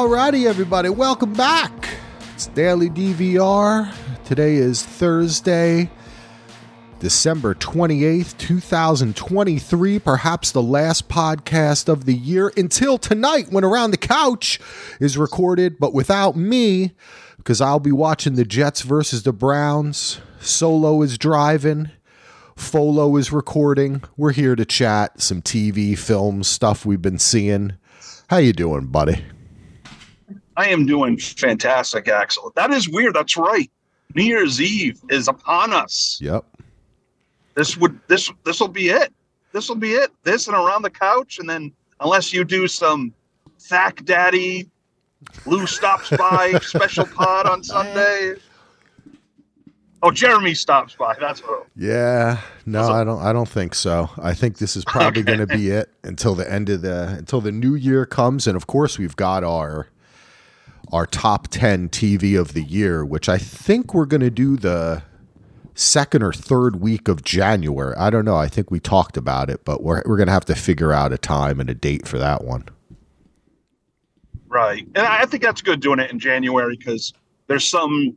Alrighty, everybody, welcome back. It's Daily DVR. Today is Thursday, December 28th, 2023, perhaps the last podcast of the year until tonight when Around the Couch is recorded, but without me, because I'll be watching the Jets versus the Browns. Solo is driving. Folo is recording. We're here to chat some TV, film stuff we've been seeing. How you doing, buddy? I am doing fantastic, Axel. That is weird. That's right. New Year's Eve is upon us. Yep. This will be it. This will be it. This and Around the Couch, and then unless you do some Thack Daddy, Lou stops by special pod on Sunday. Oh, Jeremy stops by. That's what. Yeah. No, I don't think so. I think this is probably going to be it until the end of until the new year comes, and of course we've got our top 10 TV of the year, which I think we're going to do the second or third week of January. I don't know. I think we talked about it, but we're going to have to figure out a time and a date for that one. Right. And I think that's good doing it in January because there's some,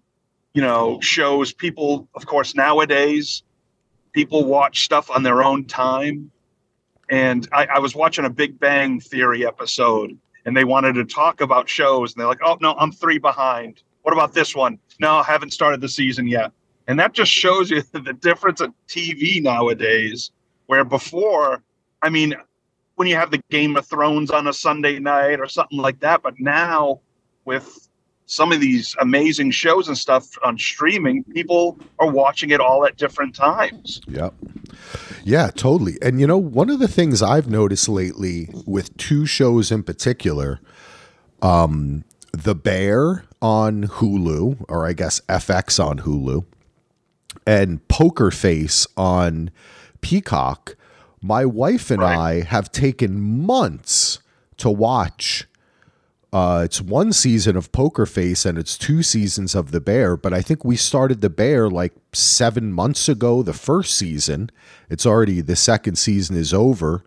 shows people, of course, nowadays, people watch stuff on their own time. And I was watching a Big Bang Theory episode and they wanted to talk about shows, and they're like, oh, no, I'm 3 behind. What about this one? No, I haven't started the season yet. And that just shows you the difference of TV nowadays, where before, I mean, when you have the Game of Thrones on a Sunday night or something like that, but now with some of these amazing shows and stuff on streaming, people are watching it all at different times. Yep. Yeah, totally. And, one of the things I've noticed lately with two shows in particular, The Bear on Hulu, or I guess FX on Hulu, and Poker Face on Peacock, my wife and I have taken months to watch. It's one season of Poker Face and it's 2 seasons of The Bear, but I think we started The Bear like 7 months ago, the first season. It's already, the second season is over.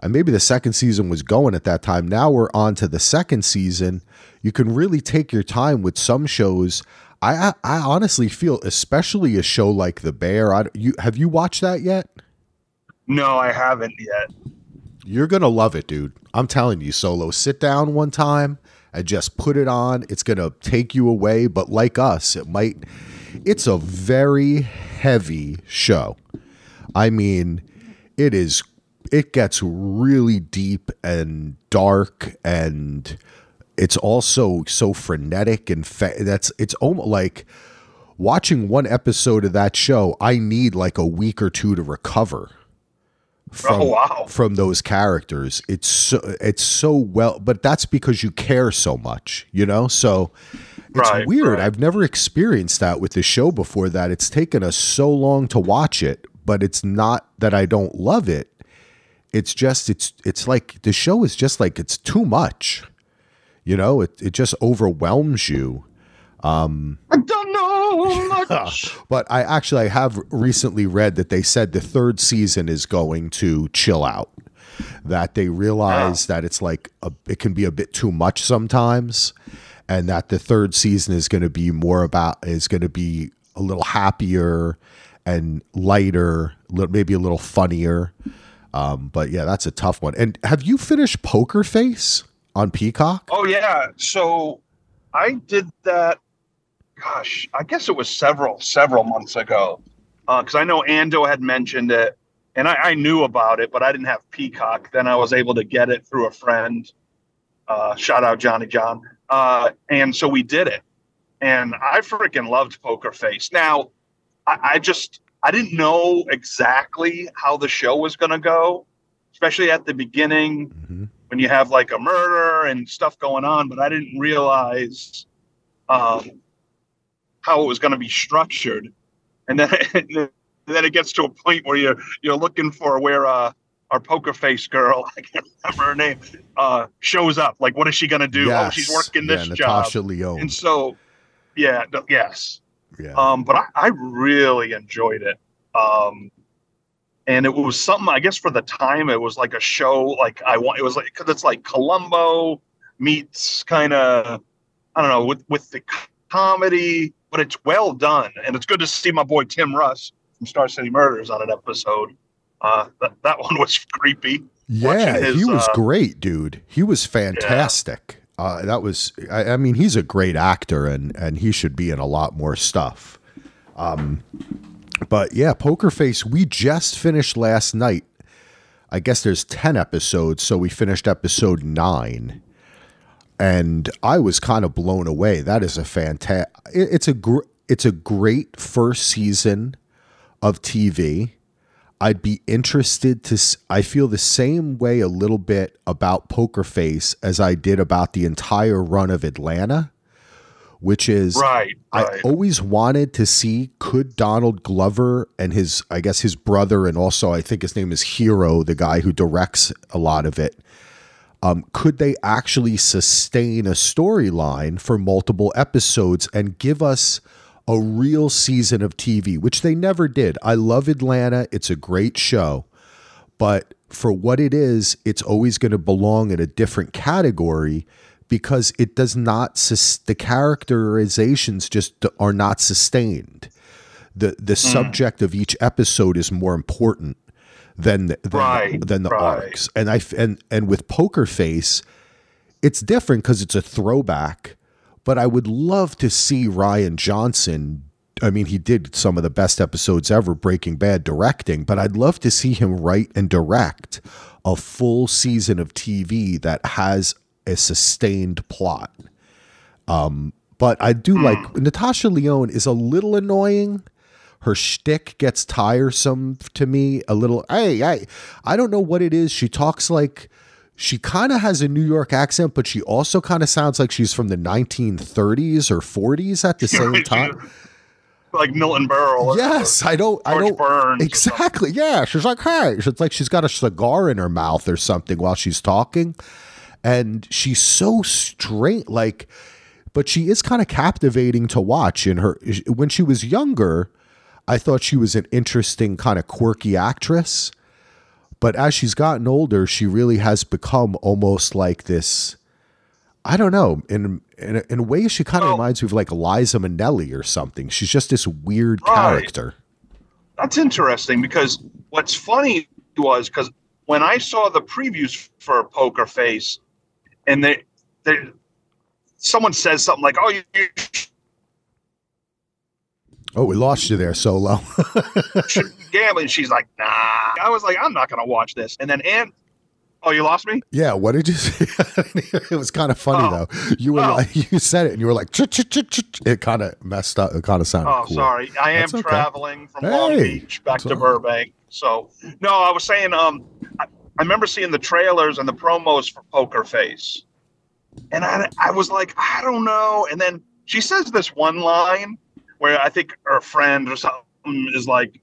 And maybe the second season was going at that time. Now we're on to the second season. You can really take your time with some shows. I honestly feel, especially a show like The Bear. Have you watched that yet? No, I haven't yet. You're going to love it, dude. I'm telling you, Solo, sit down one time and just put it on. It's going to take you away. But like us, it's a very heavy show. I mean, it gets really deep and dark, and it's also so frenetic. And it's almost like watching one episode of that show. I need like a week or two to recover from those characters. It's so well, but that's because you care so much, so it's weird. I've never experienced that with the show before, that it's taken us so long to watch it, but it's not that I don't love it. It's just, it's like the show is just like, it's too much, it just overwhelms you. I don't know much. But I have recently read that they said the third season is going to chill out, that they realize that it's like it can be a bit too much sometimes, and that the third season is going to be is going to be a little happier and lighter, maybe a little funnier. But yeah, that's a tough one. And have you finished Poker Face on Peacock? Oh yeah. So I did that. Gosh, I guess it was several months ago, because I know Ando had mentioned it, and I knew about it, but I didn't have Peacock. Then I was able to get it through a friend. Shout out Johnny John. And so we did it, and I freaking loved Poker Face. Now, I didn't know exactly how the show was going to go, especially at the beginning when you have like a murder and stuff going on, but I didn't realize how it was going to be structured. And then, it gets to a point where you're looking for where our Poker Face girl, I can't remember her name, shows up. Like, what is she going to do? Yes. Oh, she's working this job. Natasha Lyonne. And so, yes. Yeah. But I really enjoyed it. And it was something, I guess for the time, it was like a show, like it was like, cause it's like Columbo meets kind of, I don't know, with the comedy, but it's well done. And it's good to see my boy Tim Russ from Star City Murders on an episode. That one was creepy. Yeah, he was great, dude. He was fantastic. Yeah. I mean, he's a great actor, and he should be in a lot more stuff. But yeah, Poker Face, we just finished last night. I guess there's 10 episodes, so we finished episode 9. And I was kind of blown away. That is a fantastic... It's a great first season of TV. I'd be interested to... I feel the same way a little bit about Poker Face as I did about the entire run of Atlanta, which is... Right. I always wanted to see, could Donald Glover and his, I guess his brother, and also I think his name is Hero, the guy who directs a lot of it, could they actually sustain a storyline for multiple episodes and give us a real season of TV, which they never did. I love Atlanta. It's a great show. But for what it is, it's always going to belong in a different category because it does not, the characterizations just are not sustained. The subject of each episode is more important than the arcs. And with Poker Face, it's different because it's a throwback. But I would love to see Rian Johnson. I mean, he did some of the best episodes ever, Breaking Bad, directing. But I'd love to see him write and direct a full season of TV that has a sustained plot. But I do like Natasha Lyonne is a little annoying. Her shtick gets tiresome to me a little. I don't know what it is. She talks like she kind of has a New York accent, but she also kind of sounds like she's from the 1930s or 40s at the same time. Like Milton Berle. Yes, I don't. Burns exactly. Yeah, she's like, hey, it's like she's got a cigar in her mouth or something while she's talking, and she's so straight. Like, but she is kind of captivating to watch. In her when she was younger, I thought she was an interesting kind of quirky actress, but as she's gotten older, she really has become almost like this. I don't know. In a way, she kind of reminds me of like Liza Minnelli or something. She's just this weird character. That's interesting because what's funny was because when I saw the previews for Poker Face, and they someone says something like, "Oh, you." Oh, we lost you there, Solo. Gambling. She's like, nah. I was like, I'm not going to watch this. And then Ann, oh, you lost me? Yeah, what did you say? It was kind of funny, though. You were like, you said it, and you were like, ch-ch-ch-ch. It kind of messed up. It kind of sounded cool. Oh, sorry. I am traveling from Long Beach back to Burbank. So, no, I was saying, I remember seeing the trailers and the promos for Poker Face. And I was like, I don't know. And then she says this one line where I think her friend or something is like,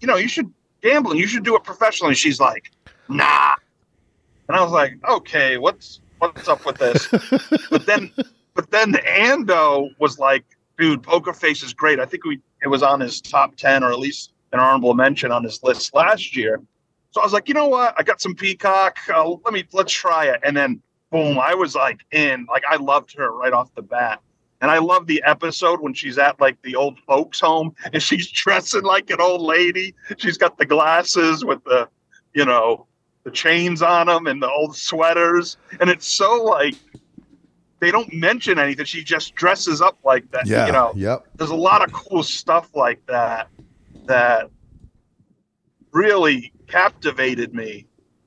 you know, you should gambling. You should do it professionally. She's like, nah. And I was like, okay, what's up with this? but then Ando was like, dude, Poker Face is great. I think it was on his top 10 or at least an honorable mention on his list last year. So I was like, you know what? I got some Peacock. Let's try it. And then boom, I was like in. Like I loved her right off the bat. And I love the episode when she's at like the old folks home and she's dressing like an old lady. She's got the glasses with the, you know, the chains on them and the old sweaters. And it's so like, they don't mention anything. She just dresses up like that. Yeah, you know, There's a lot of cool stuff like that, that really captivated me.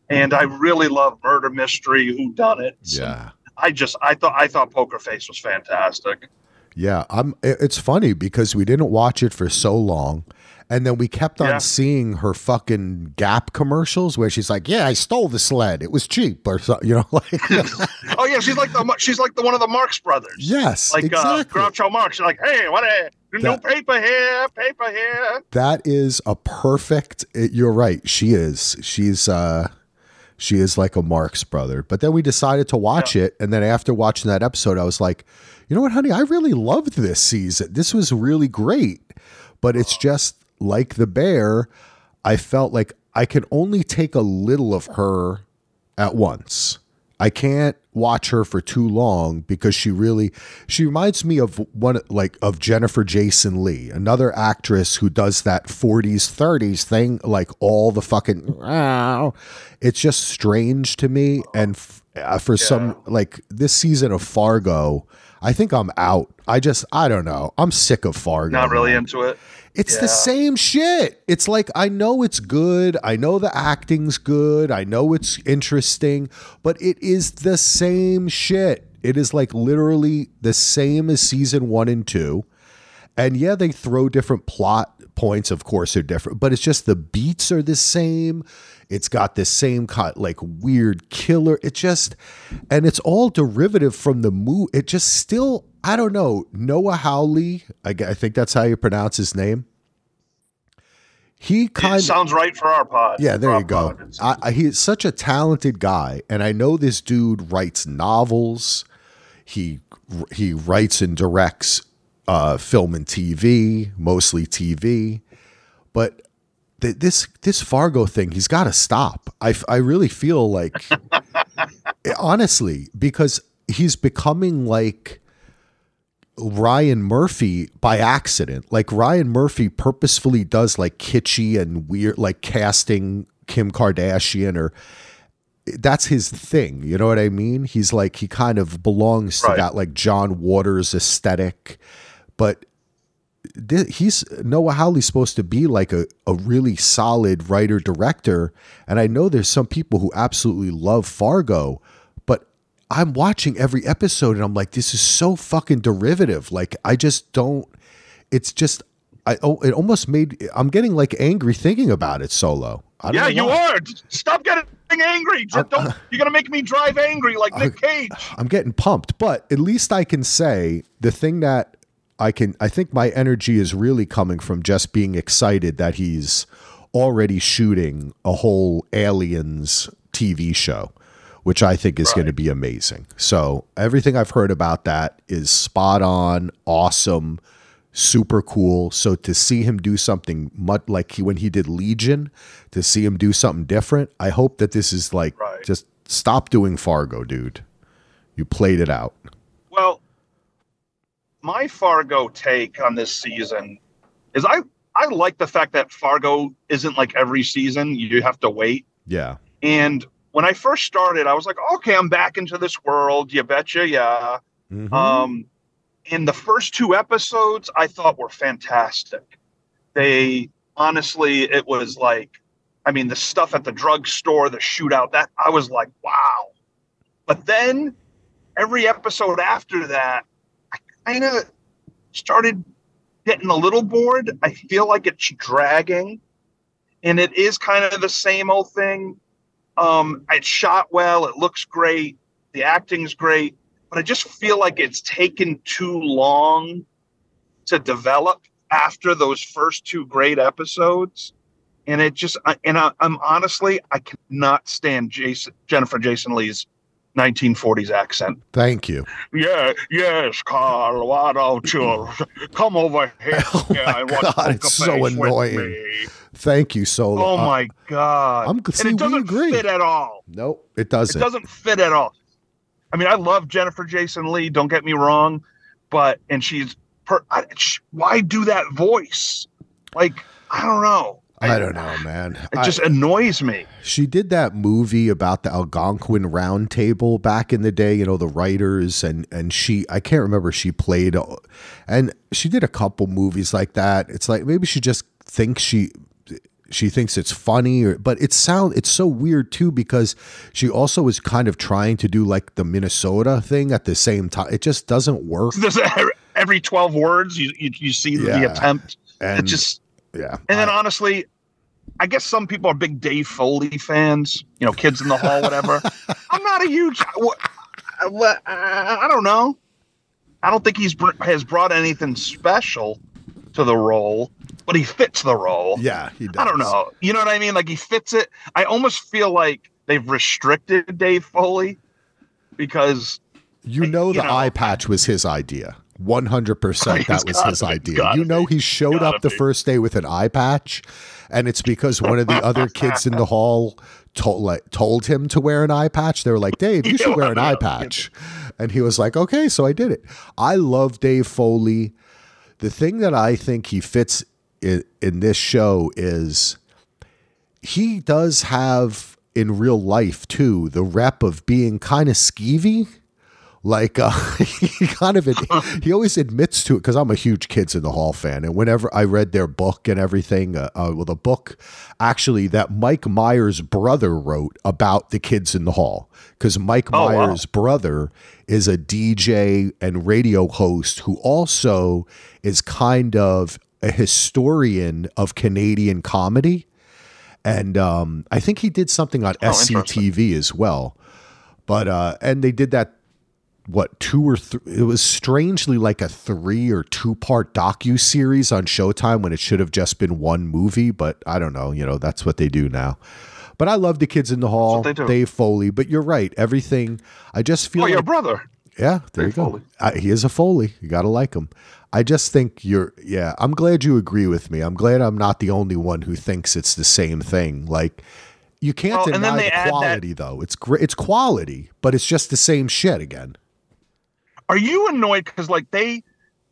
And I really love murder mystery whodunits. Yeah. I thought Poker Face was fantastic. Yeah, it's funny because we didn't watch it for so long, and then we kept on seeing her fucking Gap commercials where she's like, "Yeah, I stole the sled. It was cheap," or something. You know, like oh yeah, she's like the one of the Marx Brothers. Yes, like exactly. Groucho Marx. She's like, "Hey, what? No paper here, paper here." That is a perfect. You're right. She is. She's. She is like a Marx brother. But then we decided to watch it. And then after watching that episode, I was like, you know what, honey? I really loved this season. This was really great. But it's just like the bear. I felt like I can only take a little of her at once. I can't watch her for too long, because she reminds me of one of Jennifer Jason Leigh, another actress who does that 40s, 30s thing, like all the fucking, it's just strange to me. And for this season of Fargo, I think I'm out. I don't know. I'm sick of Fargo. Not really into it. It's the same shit. It's like, I know it's good. I know the acting's good. I know it's interesting, but it is the same shit. It is like literally the same as season 1 and 2. And yeah, they throw different plot points. Of course they're different, but it's just the beats are the same. It's got the same like weird killer. It just, and it's all derivative from the movie. It just still, I don't know. Noah Hawley, I think that's how you pronounce his name. He kind of sounds right for our pod. Yeah, there you go. He's such a talented guy, and I know this dude writes novels. He writes and directs film and TV, mostly TV, but this Fargo thing, he's got to stop. I really feel like, honestly, because he's becoming like Ryan Murphy by accident. Like Ryan Murphy purposefully does like kitschy and weird, like casting Kim Kardashian, or that's his thing. You know what I mean? He's like, he kind of belongs to that like John Waters aesthetic, but Noah Hawley's supposed to be like a really solid writer director. And I know there's some people who absolutely love Fargo, but I'm watching every episode and I'm like, this is so fucking derivative. Like, I just don't, it's just, it almost made, I'm getting like angry thinking about it, Solo. Yeah, you are. Stop getting angry. You're going to make me drive angry like Nick Cage. I'm getting pumped, but at least I can say the thing that I think my energy is really coming from just being excited that he's already shooting a whole Aliens TV show, which I think is going to be amazing. So everything I've heard about that is spot on, awesome, super cool. So to see him do something much like when he did Legion, to see him do something different, I hope that this is like, just stop doing Fargo, dude. You played it out. Well, my Fargo take on this season is I like the fact that Fargo isn't like every season. You have to wait. Yeah. And when I first started, I was like, okay, I'm back into this world. You betcha. Yeah. Mm-hmm. And the first 2 episodes I thought were fantastic. Honestly, it was like, I mean, the stuff at the drugstore, the shootout, that I was like, wow. But then every episode after that, kind of started getting a little bored. I feel like it's dragging, and it is kind of the same old thing. It's shot well. It looks great. The acting's great, but I just feel like it's taken too long to develop after those first 2 great episodes. And it just, I'm honestly, I cannot stand Jennifer Jason Leigh's 1940s accent. Thank you. Yeah, yes, Carl. Why don't you come over here? God, it's so annoying. Thank you, Solo. Oh my God! It doesn't fit at all. Nope, it doesn't. It doesn't fit at all. I mean, I love Jennifer Jason Leigh. Don't get me wrong, but she's why do that voice? Like, I don't know. I don't know, man. It just annoys me. She did that movie about the Algonquin Round Table back in the day, you know, the writers, and she, I can't remember, she played, and she did a couple movies like that. It's like, maybe she just thinks she thinks it's funny, but it's so weird too, because she also is kind of trying to do like the Minnesota thing at the same time. It just doesn't work. Every 12 words you see the attempt. And it just... Yeah. And then honestly, I guess some people are big Dave Foley fans, you know, Kids in the Hall, whatever. I'm not a huge, I don't know. I don't think he's has brought anything special to the role, but he fits the role. Yeah, he does. I don't know. You know what I mean? Like, he fits it. I almost feel like they've restricted Dave Foley because. You know, eye patch was his idea. 100% that was his idea. You know, he showed up the first day with an eye patch, and it's because one of the other kids in the hall told him to wear an eye patch. They were like, Dave, you should wear an eye patch. And he was like, okay, so I did it. I love Dave Foley. The thing that I think he fits in this show is he does have, in real life too, the rep of being kind of skeevy. Like he kind of, he always admits to it, because I'm a huge Kids in the Hall fan. And whenever I read their book and everything, well, the book actually that Mike Myers' brother wrote about the Kids in the Hall, because Mike Myers' brother is a DJ and radio host who also is kind of a historian of Canadian comedy. And I think he did something on SCTV as well. But and they did that. What, two or three? It was strangely like a 3 or 2 part docu-series on Showtime when it should have just been one movie, but I don't know, you know, that's what they do now. But I love the Kids in the Hall, Dave Foley, but you're right, everything, I just feel your brother. Yeah, there Dave you go. Foley. He is a Foley. You got to like him. I just think I'm glad you agree with me. I'm glad I'm not the only one who thinks it's the same thing. Like, you can't deny the quality, though. It's great. It's quality, but it's just the same shit again. Are you annoyed because, like, they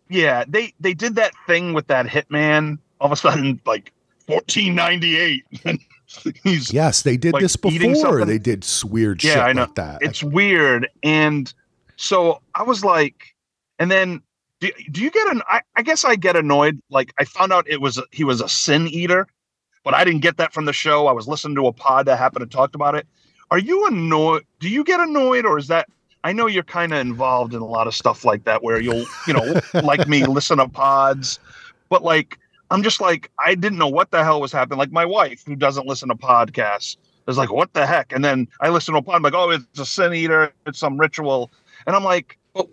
did that thing with that Hitman all of a sudden, like, $14.98? Yes, they did, like, this before. They did weird shit like that. It's weird. And so I was like, and then do you get I guess I get annoyed. Like, I found out he was a sin eater, but I didn't get that from the show. I was listening to a pod that happened to talk about it. Are you annoyed? Do you get annoyed, or is that? I know you're kind of involved in a lot of stuff like that where you'll, you know, like me, listen to pods, but like, I'm just like, I didn't know what the hell was happening. Like my wife, who doesn't listen to podcasts, is like, what the heck? And then I listen to a pod, I'm like, oh, it's a sin eater. It's some ritual. And I'm like, but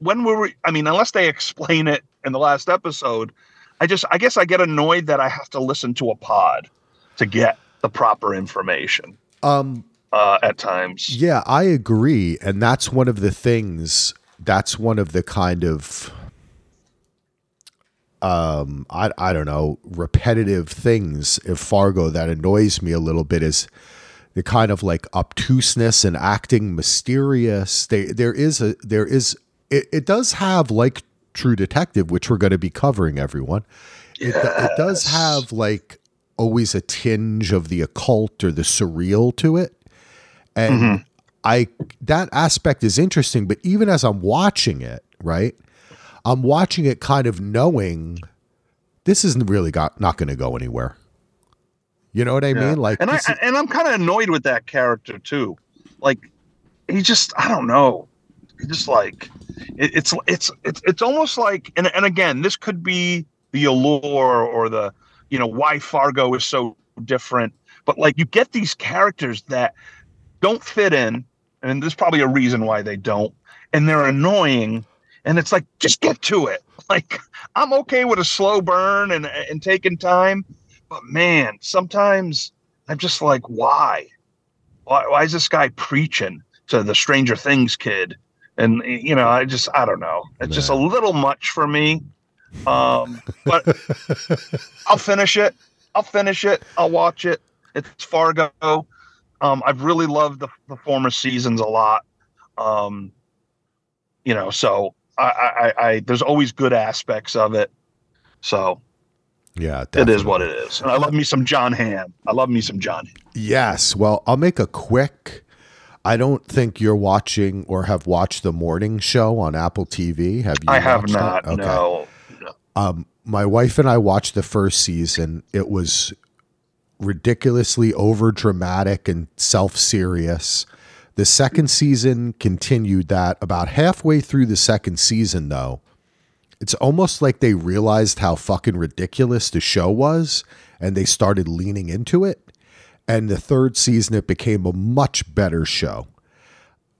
when were we, I mean, unless they explain it in the last episode, I guess I get annoyed that I have to listen to a pod to get the proper information. At times. Yeah, I agree. And that's one of the things, that's one of the kind of, I don't know, repetitive things in Fargo that annoys me a little bit is the kind of like obtuseness and acting mysterious. It does have, like True Detective, which we're going to be covering, everyone. Yes. It does have like always a tinge of the occult or the surreal to it. And that aspect is interesting, but even as I'm watching it, right, I'm watching it kind of knowing this isn't really not going to go anywhere. You know what I mean? Like, and I'm kind of annoyed with that character too. Like, he just, I don't know. He just like, it's almost like, and again, this could be the allure or the, you know, why Fargo is so different, but like you get these characters that don't fit in, and there's probably a reason why they don't, and they're annoying, and it's like, just get to it. Like, I'm okay with a slow burn and taking time, but man, sometimes I'm just like, why is this guy preaching to the Stranger Things kid? And, you know, I don't know, it's just a little much for me, but I'll finish it, I'll watch it. It's Fargo. I've really loved the former seasons a lot. You know, so I there's always good aspects of it. So yeah, definitely. It is what it is. And I love me some John Hamm. Yes. Well, I'll make a quick, I don't think you're watching or have watched The Morning Show on Apple TV. Have you? I have not. Okay. No. My wife and I watched the first season. It was ridiculously over dramatic and self-serious. The second season continued that. About halfway through the second season, though, it's almost like they realized how fucking ridiculous the show was, and they started leaning into it. And the third season, it became a much better show.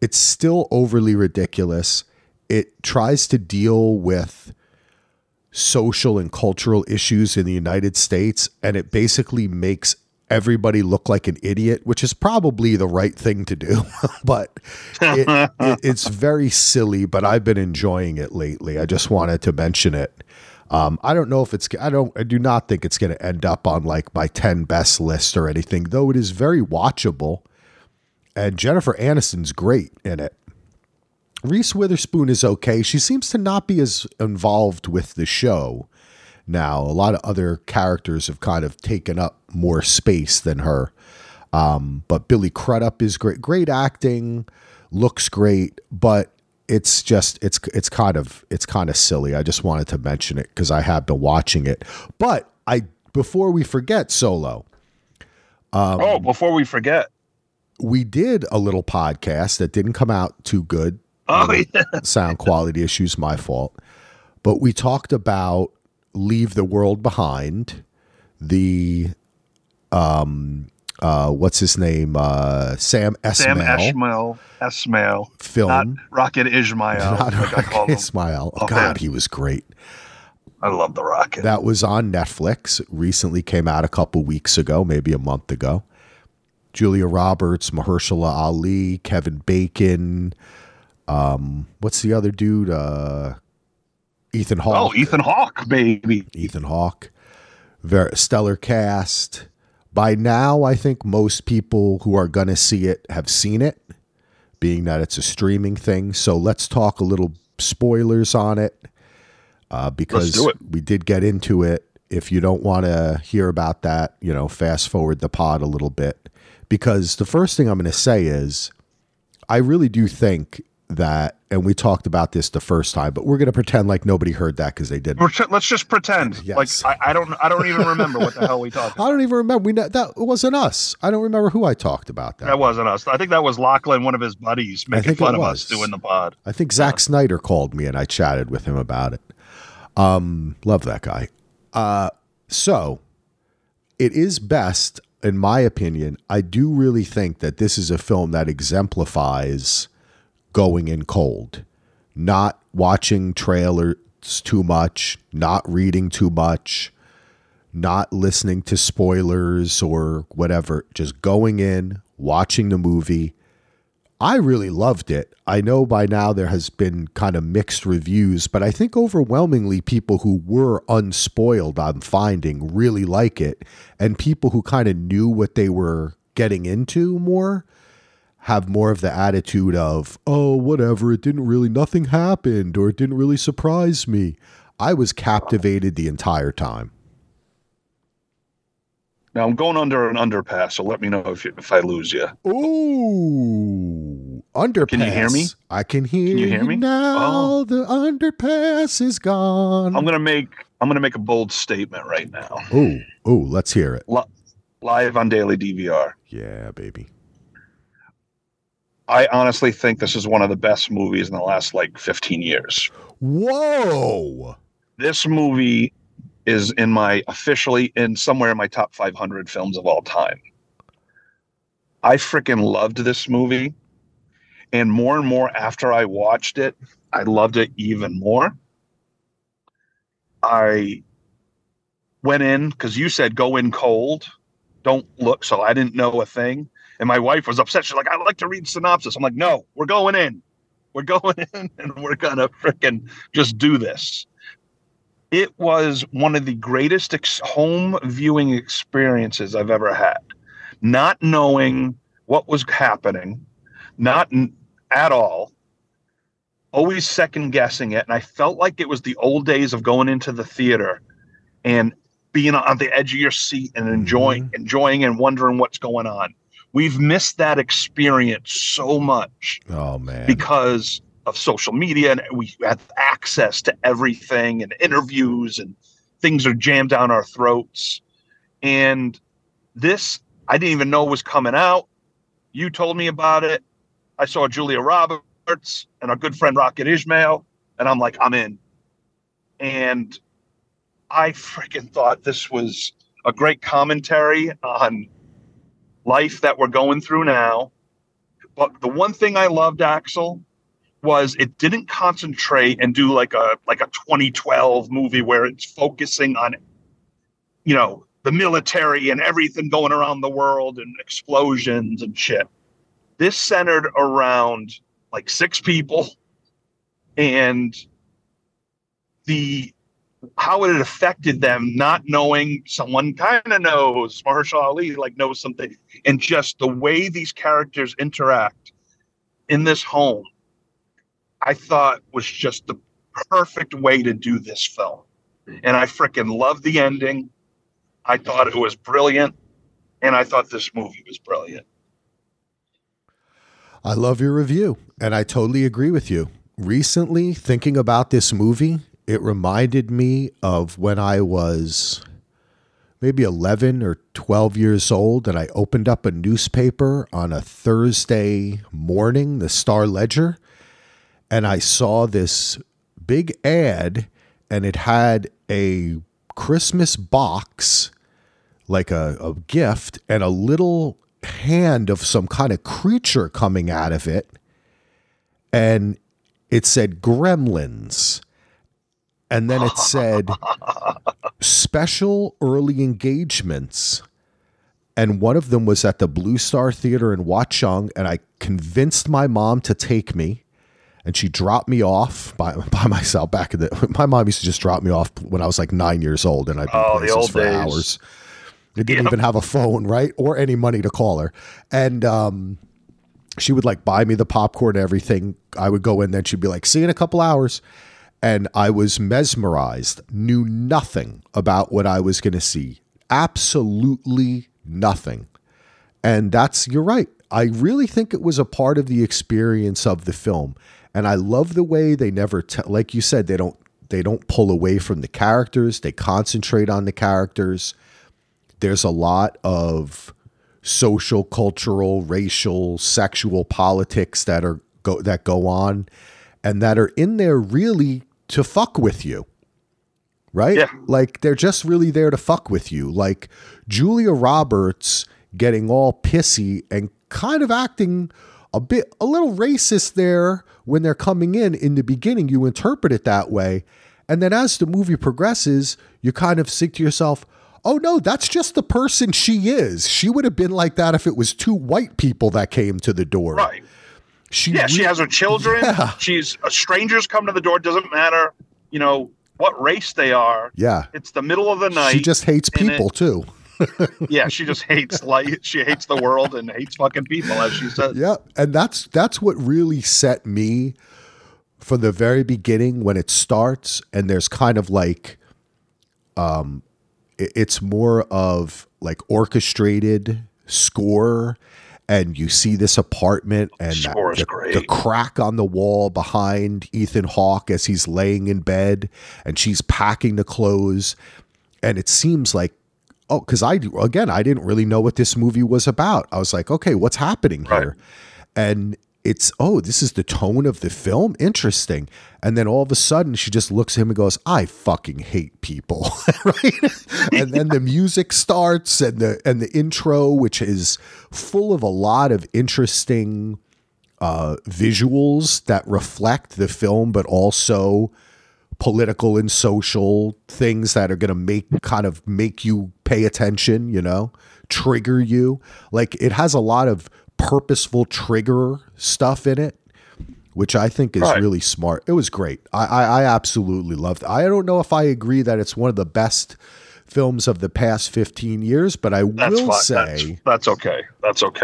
It's still overly ridiculous. It tries to deal with social and cultural issues in the United States, and it basically makes everybody look like an idiot, which is probably the right thing to do, but it's very silly, but I've been enjoying it lately. I just wanted to mention it. I don't know if it's, I do not think it's going to end up on like my 10 best list or anything, though it is very watchable and Jennifer Aniston's great in it. Reese Witherspoon is okay. She seems to not be as involved with the show now. A lot of other characters have kind of taken up more space than her. But Billy Crudup is great. Great acting, looks great, but it's just it's kind of silly. I just wanted to mention it because I have been watching it. But before we forget, Solo. Before we forget, we did a little podcast that didn't come out too good. Sound quality issues, my fault. But we talked about Leave the World Behind, the what's his name? Sam Esmail film. Not Rocket Ismail. Oh, God, he was great. I love the Rocket. That was on Netflix. Recently came out a couple weeks ago, maybe a month ago. Julia Roberts, Mahershala Ali, Kevin Bacon. What's the other dude? Ethan Hawke. Oh, Ethan Hawke, baby. Ethan Hawke. Very stellar cast. By now, I think most people who are going to see it have seen it, being that it's a streaming thing. So let's talk a little spoilers on it because we did get into it. If you don't want to hear about that, fast forward the pod a little bit, because the first thing I'm going to say is I really do think that, and we talked about this the first time, but we're going to pretend like nobody heard that because they didn't. Let's just pretend. Yes. Like I don't even remember what the hell we talked about. I don't even remember. That wasn't us. I don't remember who I talked about that. That wasn't us. I think that was Lachlan, one of his buddies, making fun of us doing the pod. I think Zack Snyder called me and I chatted with him about it. Love that guy. So it is best, in my opinion. I do really think that this is a film that exemplifies going in cold, not watching trailers too much, not reading too much, not listening to spoilers or whatever, just going in, watching the movie. I really loved it. I know by now there has been kind of mixed reviews, but I think overwhelmingly people who were unspoiled, I'm finding, really like it. And people who kind of knew what they were getting into more have more of the attitude of, oh, whatever, nothing happened, or it didn't really surprise me. I was captivated the entire time. Now I'm going under an underpass, so let me know if I lose you. Ooh, underpass. Can you hear me? I can hear you. Can you hear me now? Oh. The underpass is gone. I'm gonna make a bold statement right now. Ooh, let's hear it. Live on Daily DVR. Yeah, baby. I honestly think this is one of the best movies in the last, 15 years. Whoa! This movie is somewhere in my top 500 films of all time. I freaking loved this movie. And more after I watched it, I loved it even more. I went in, because you said go in cold. Don't look, so I didn't know a thing. And my wife was upset. She's like, I like to read synopsis. I'm like, no, we're going in. We're going in and we're going to freaking just do this. It was one of the greatest home viewing experiences I've ever had. Not knowing what was happening, not at all, always second guessing it. And I felt like it was the old days of going into the theater and being on the edge of your seat and enjoying and wondering what's going on. We've missed that experience so much. Oh, man. Because of social media, and we have access to everything and interviews, and things are jammed down our throats. And this, I didn't even know was coming out. You told me about it. I saw Julia Roberts and our good friend Rocket Ismail, and I'm like, I'm in. And I freaking thought this was a great commentary on life that we're going through now. But the one thing I loved, Axel, was it didn't concentrate and do like a 2012 movie where it's focusing on, the military and everything going around the world and explosions and shit. This centered around six people and the how it had affected them, not knowing someone kind of knows, Mahershala Ali like knows something, and just the way these characters interact in this home, I thought was just the perfect way to do this film. And I freaking love the ending. I thought it was brilliant. And I thought this movie was brilliant. I love your review. And I totally agree with you. Recently, thinking about this movie, it reminded me of when I was maybe 11 or 12 years old, and I opened up a newspaper on a Thursday morning, the Star Ledger, and I saw this big ad, and it had a Christmas box, like a gift, and a little hand of some kind of creature coming out of it, and it said Gremlins. And then it said special early engagements. And one of them was at the Blue Star Theater in Watchung. And I convinced my mom to take me. And she dropped me off by myself back in the... My mom used to just drop me off when I was like 9 years old. And I'd be places for days. Hours. I didn't even have a phone, right? Or any money to call her. And she would like buy me the popcorn and everything. I would go in then. She'd be like, see you in a couple hours. And I was mesmerized, knew nothing about what I was going to see. Absolutely nothing. And that's, you're right. I really think it was a part of the experience of the film. And I love the way they never, like you said, they don't pull away from the characters. They concentrate on the characters. There's a lot of social, cultural, racial, sexual politics that go on and that are in there really to fuck with you, right? Yeah. Like, they're just really there to fuck with you. Like, Julia Roberts getting all pissy and kind of acting a little racist there when they're coming in the beginning, you interpret it that way. And then as the movie progresses, you kind of think to yourself, oh no, that's just the person she is. She would have been like that if it was two white people that came to the door. Right. She has her children. Yeah. She's strangers come to the door. Doesn't matter, you know, what race they are. Yeah. It's the middle of the night. She just hates people too. Yeah. She just hates life. She hates the world and hates fucking people, as she said. Yeah. And that's what really set me from the very beginning when it starts. And there's kind of like, it's more of like orchestrated score. And you see this apartment and the crack on the wall behind Ethan Hawke as he's laying in bed and she's packing the clothes. And it seems like, oh, because I didn't really know what this movie was about. I was like, okay, what's happening here? And it's, oh, this is the tone of the film. Interesting. And then all of a sudden she just looks at him and goes, I fucking hate people. Right. And then the music starts and the intro, which is full of a lot of interesting visuals that reflect the film, but also political and social things that are going to make you pay attention, you know, trigger you. Like, it has a lot of purposeful trigger stuff in it, which I think is really smart. It was great. I absolutely loved it. I don't know if I agree that it's one of the best films of the past 15 years, but I will say... That's okay. That's a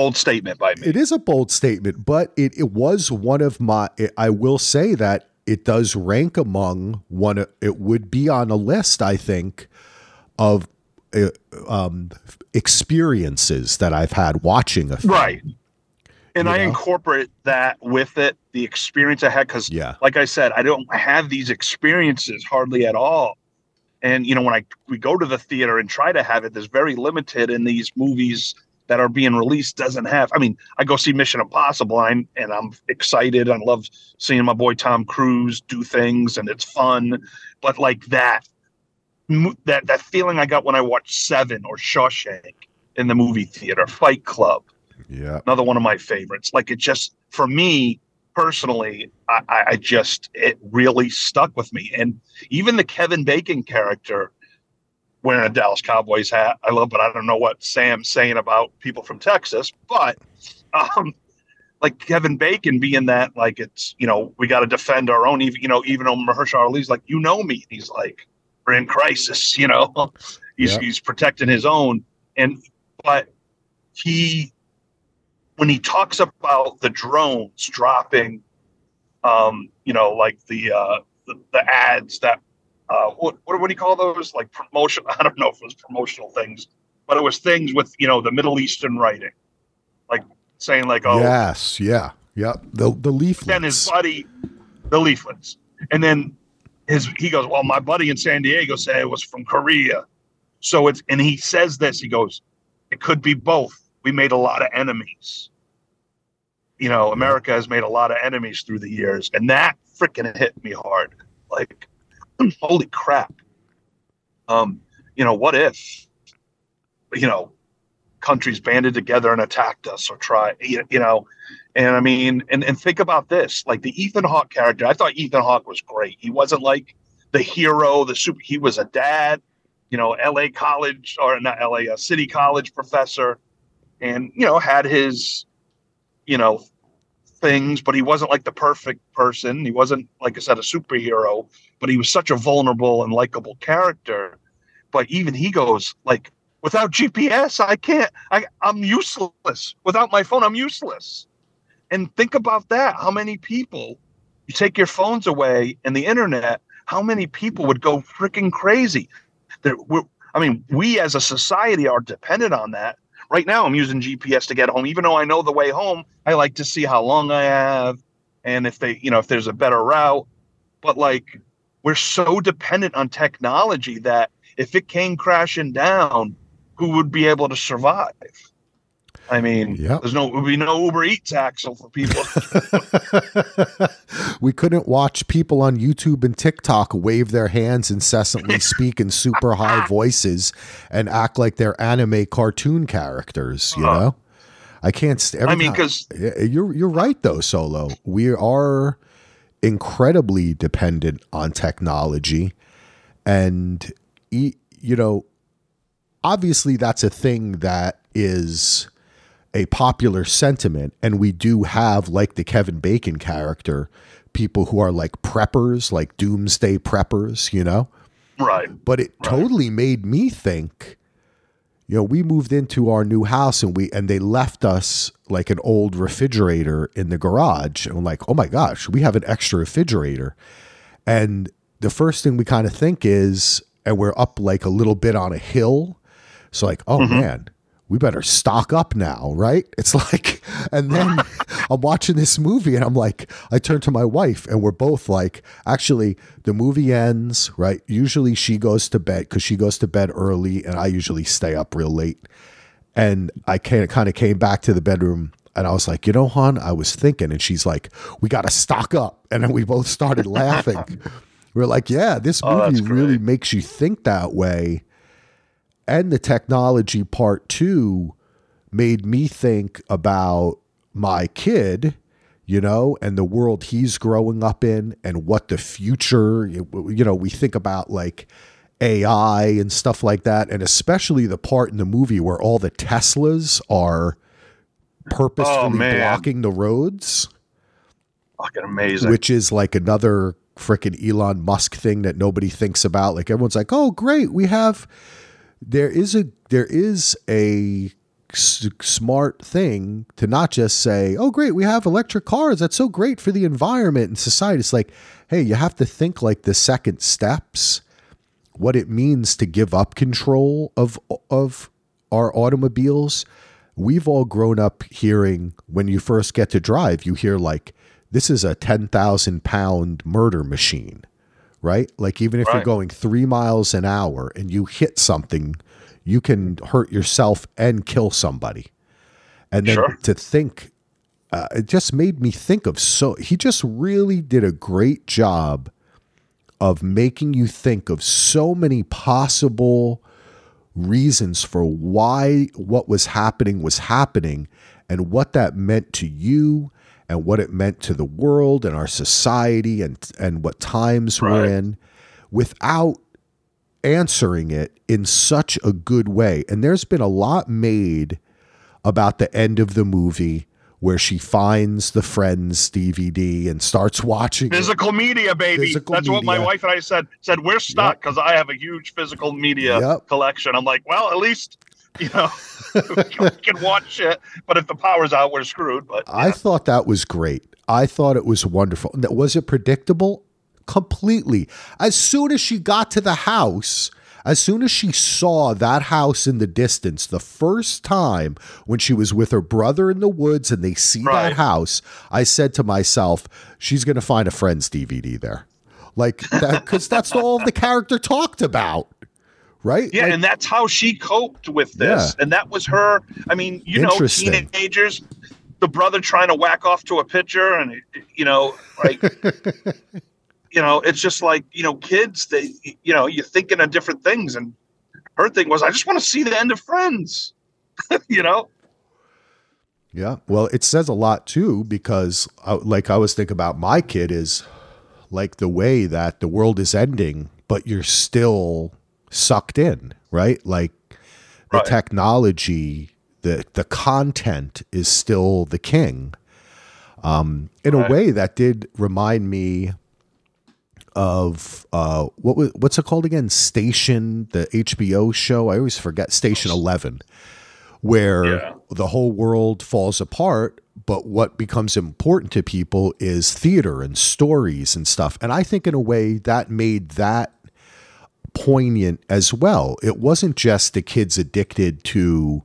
bold statement by me. It is a bold statement, but it was one of my... I will say that it does rank among one... It would be on a list, I think, of... experiences that I've had watching a film. Right. And I incorporate that with it, the experience I had, because like I said, I don't have these experiences hardly at all. And, you know, when we go to the theater and try to have it, there's very limited in these movies that are being released doesn't have. I mean, I go see Mission Impossible and I'm excited. I love seeing my boy Tom Cruise do things and it's fun. But like that feeling I got when I watched Seven or Shawshank in the movie theater, Fight Club, another one of my favorites. Like, it just, for me personally, it really stuck with me. And even the Kevin Bacon character wearing a Dallas Cowboys hat, I love, but I don't know what Sam's saying about people from Texas, but like Kevin Bacon being that, like, it's, you know, we got to defend our own, even, you know, even though Mahershala Ali's like, you know me, he's like, we're in crisis, you know, he's protecting his own. And, but he, when he talks about the drones dropping, you know, like the ads that, what do you call those? Like promotion. I don't know if it was promotional things, but it was things with, you know, the Middle Eastern writing, like saying like, oh yes. Yeah. Yeah. The leaflets. Then his buddy, the leaflets. And then he goes, well, my buddy in San Diego said it was from Korea. So it's, and he says this, he goes, it could be both. We made a lot of enemies. You know, America has made a lot of enemies through the years. And that freaking hit me hard. Like, holy crap. You know, what if, you know, countries banded together and attacked us or try, you know, and I mean, and think about this, like the Ethan Hawke character, I thought Ethan Hawke was great. He wasn't like the hero, he was a dad, you know, a city college professor, and, you know, had his, you know, things, but he wasn't like the perfect person. He wasn't, like I said, a superhero, but he was such a vulnerable and likable character. But even he goes like, without GPS, I'm useless. Without my phone, I'm useless. And think about that. How many people, you take your phones away and the internet, how many people would go freaking crazy? We as a society are dependent on that. Right now, I'm using GPS to get home. Even though I know the way home, I like to see how long I have and if there's a better route. But like, we're so dependent on technology that if it came crashing down, who would be able to survive? I mean, there'd be no Uber Eats, Axel, for people. We couldn't watch people on YouTube and TikTok wave their hands incessantly, speak in super high voices, and act like they're anime cartoon characters. You know, I can't. You're right though, Solo. We are incredibly dependent on technology, and you know, obviously that's a thing that is a popular sentiment, and we do have, like the Kevin Bacon character, people who are like preppers, like doomsday preppers, you know? Right. But it totally made me think, you know, we moved into our new house and they left us like an old refrigerator in the garage, and I'm like, oh my gosh, we have an extra refrigerator. And the first thing we kind of think is, and we're up like a little bit on a hill, so like, oh man, we better stock up now, right? It's like, and then I'm watching this movie and I'm like, I turn to my wife and we're both like, actually the movie ends, right? Usually she goes to bed because she goes to bed early and I usually stay up real late. And I kind of came back to the bedroom and I was like, you know, hon, I was thinking, and she's like, we got to stock up. And then we both started laughing. We're like, yeah, this movie really makes you think that way. And the technology part too made me think about my kid, you know, and the world he's growing up in and what the future, you know, we think about like AI and stuff like that. And especially the part in the movie where all the Teslas are purposefully blocking the roads. Fucking amazing. Which is like another freaking Elon Musk thing that nobody thinks about. Like everyone's like, oh great, we have... There is a smart thing to not just say, oh, great, we have electric cars. That's so great for the environment and society. It's like, hey, you have to think like the second steps, what it means to give up control of our automobiles. We've all grown up hearing, when you first get to drive, you hear like, this is a 10,000 pound murder machine. Right? Like even if you're going 3 miles an hour and you hit something, you can hurt yourself and kill somebody. And then to think, it just made me think of, so he just really did a great job of making you think of so many possible reasons for why what was happening and what that meant to you, and what it meant to the world and our society and what times we're in, without answering it in such a good way. And there's been a lot made about the end of the movie where she finds the Friends DVD and starts watching physical media, baby. That's what my wife and I said we're stuck because I have a huge physical media collection. I'm like, well, at least, you know, we can watch it. But if the power's out, we're screwed. But I thought that was great. I thought it was wonderful. Was it predictable? Completely. As soon as she got to the house, as soon as she saw that house in the distance, the first time when she was with her brother in the woods and they see that house, I said to myself, she's going to find a Friends DVD there. Like that, because that's all the character talked about. Right. Yeah. Like, and that's how she coped with this. Yeah. And that was her. I mean, you know, teenagers, the brother trying to whack off to a picture and, you know, like, you know, it's just like, you know, kids, they, you know, you're thinking of different things. And her thing was, I just want to see the end of Friends, you know? Yeah. Well, it says a lot too, because like I always think about my kid is like the way that the world is ending, but you're still sucked in, right? Like the technology, the content is still the king. In a way that did remind me of what's it called again? Station, the HBO show. I always forget. Station 11, where the whole world falls apart, but what becomes important to people is theater and stories and stuff. And I think in a way that made that poignant as well. It wasn't just the kids addicted to,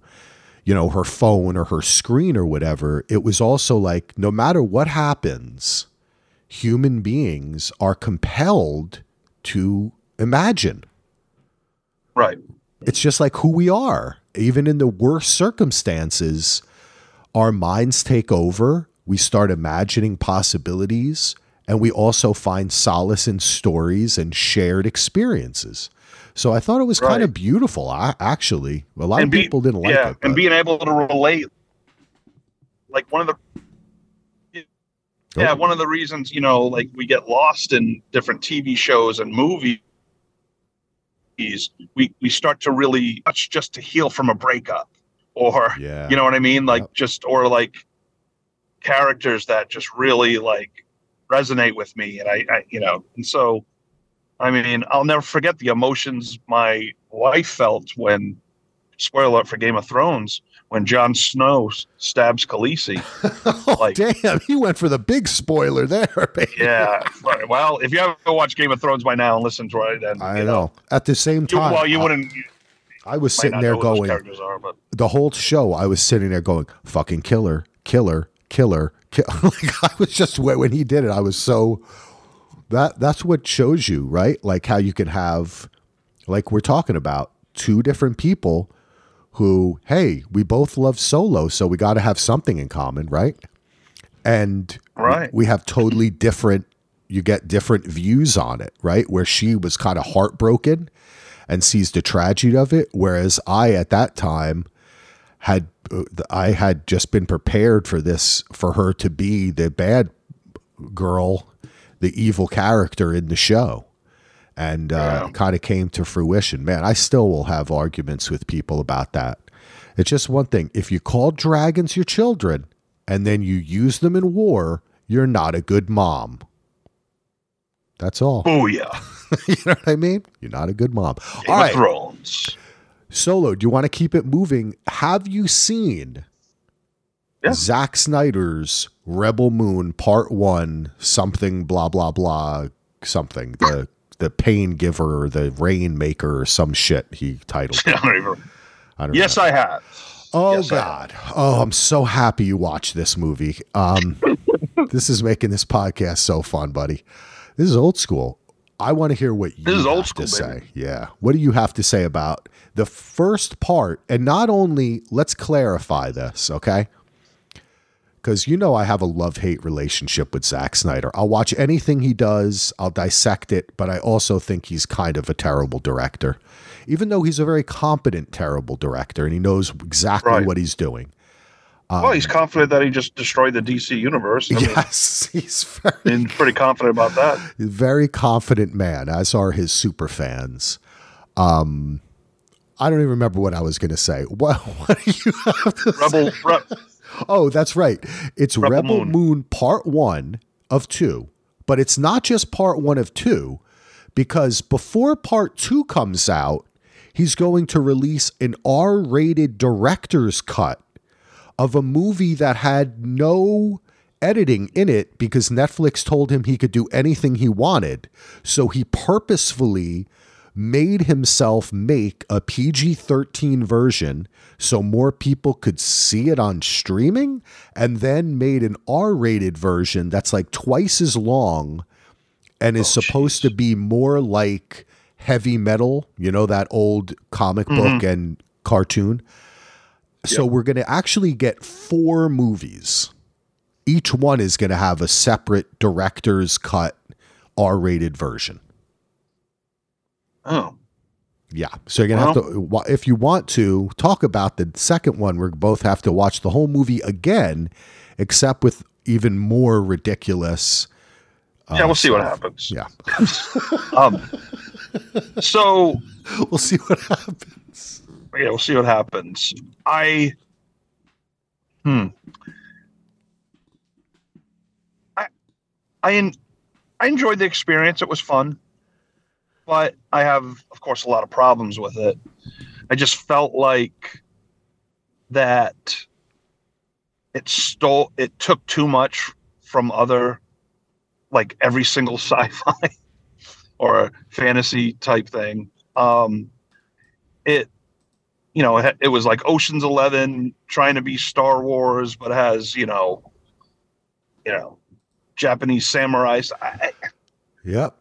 you know, her phone or her screen or whatever. It was also like, no matter what happens, human beings are compelled to imagine. Right. It's just like who we are. Even in the worst circumstances, our minds take over. We start imagining possibilities, and we also find solace in stories and shared experiences. So I thought it was kind of beautiful, actually. A lot of people didn't like it. And being able to relate. Like one of the... Yeah, one of the reasons, you know, like we get lost in different TV shows and movies, we start to really just to heal from a breakup or, you know what I mean? Like just, or like characters that just really like resonate with me. And I you know, and so, I mean, I'll never forget the emotions my wife felt when, spoiler alert for Game of Thrones, when Jon Snow stabs Khaleesi. Like, oh, damn, he went for the big spoiler there. Man. Yeah. Right. Well, if you haven't watched Game of Thrones by now and listened to it, then I know. At the same time, you wouldn't. I was sitting there going, the whole show, I was sitting there going, fucking killer. Like, I was just, when he did it, I was so. That's what shows you, right? Like how you can have, like we're talking about, two different people who, hey, we both love Solo, so we got to have something in common, right? And we have totally different, you get different views on it, right? Where she was kind of heartbroken and sees the tragedy of it, whereas I, at that time, had just been prepared for this, for her to be the bad girl, the evil character in the show. And kind of came to fruition. Man, I still will have arguments with people about that. It's just one thing. If you call dragons your children and then you use them in war, you're not a good mom. That's all. Booyah. You know what I mean? You're not a good mom. Game of Thrones. Solo, do you want to keep it moving? Have you seen Zack Snyder's Rebel Moon Part 1 something blah, blah, blah something? The pain giver or the rain maker or some shit he titled. I don't yes, know. I have. Oh, yes, God. Have. Oh, I'm so happy you watched this movie. This is making this podcast so fun, buddy. This is old school. I want to hear what you have to say. Baby. Yeah. What do you have to say about the first part? And not only, let's clarify this, okay? Because you know I have a love-hate relationship with Zack Snyder. I'll watch anything he does. I'll dissect it. But I also think he's kind of a terrible director, even though he's a very competent, terrible director. And he knows exactly what he's doing. Well, he's confident that he just destroyed the DC universe. I mean, he's pretty confident about that. Very confident man, as are his super fans. I don't even remember what I was going to say. What do you have to say? Oh, that's right. It's Rebel Moon part one of two, but it's not just part one of two, because before part two comes out, he's going to release an R-rated director's cut of a movie that had no editing in it because Netflix told him he could do anything he wanted. So he purposefully made himself make a PG-13 version so more people could see it on streaming, and then made an R-rated version that's like twice as long and is supposed to be more like heavy metal, you know, that old comic book and cartoon. So we're going to actually get four movies. Each one is going to have a separate director's cut R-rated version. Oh. Yeah. So you're going to have to, if you want to talk about the second one, we're both have to watch the whole movie again, except with even more ridiculous. We'll see what happens. Yeah. So we'll see what happens. Yeah, we'll see what happens. I enjoyed the experience. It was fun, but I have, of course, a lot of problems with it. I just felt like that it took too much from other, like every single sci-fi or fantasy type thing. It was like Ocean's 11 trying to be Star Wars, but has, you know, Japanese samurai. I don't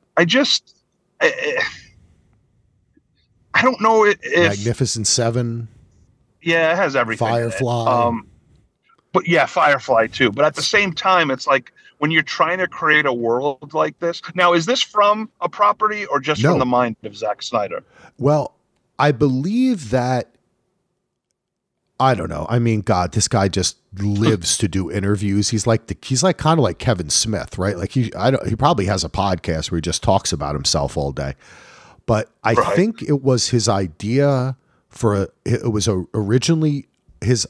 know if Magnificent Seven. Yeah, it has everything. Firefly. But yeah, Firefly too. But at the same time, it's like when you're trying to create a world like this. Now, is this from a property or just from the mind of Zack Snyder? Well, I believe that. I don't know. I mean, God, this guy just lives to do interviews. He's like kind of like Kevin Smith, right? Like he probably has a podcast where he just talks about himself all day. But I think it was his idea originally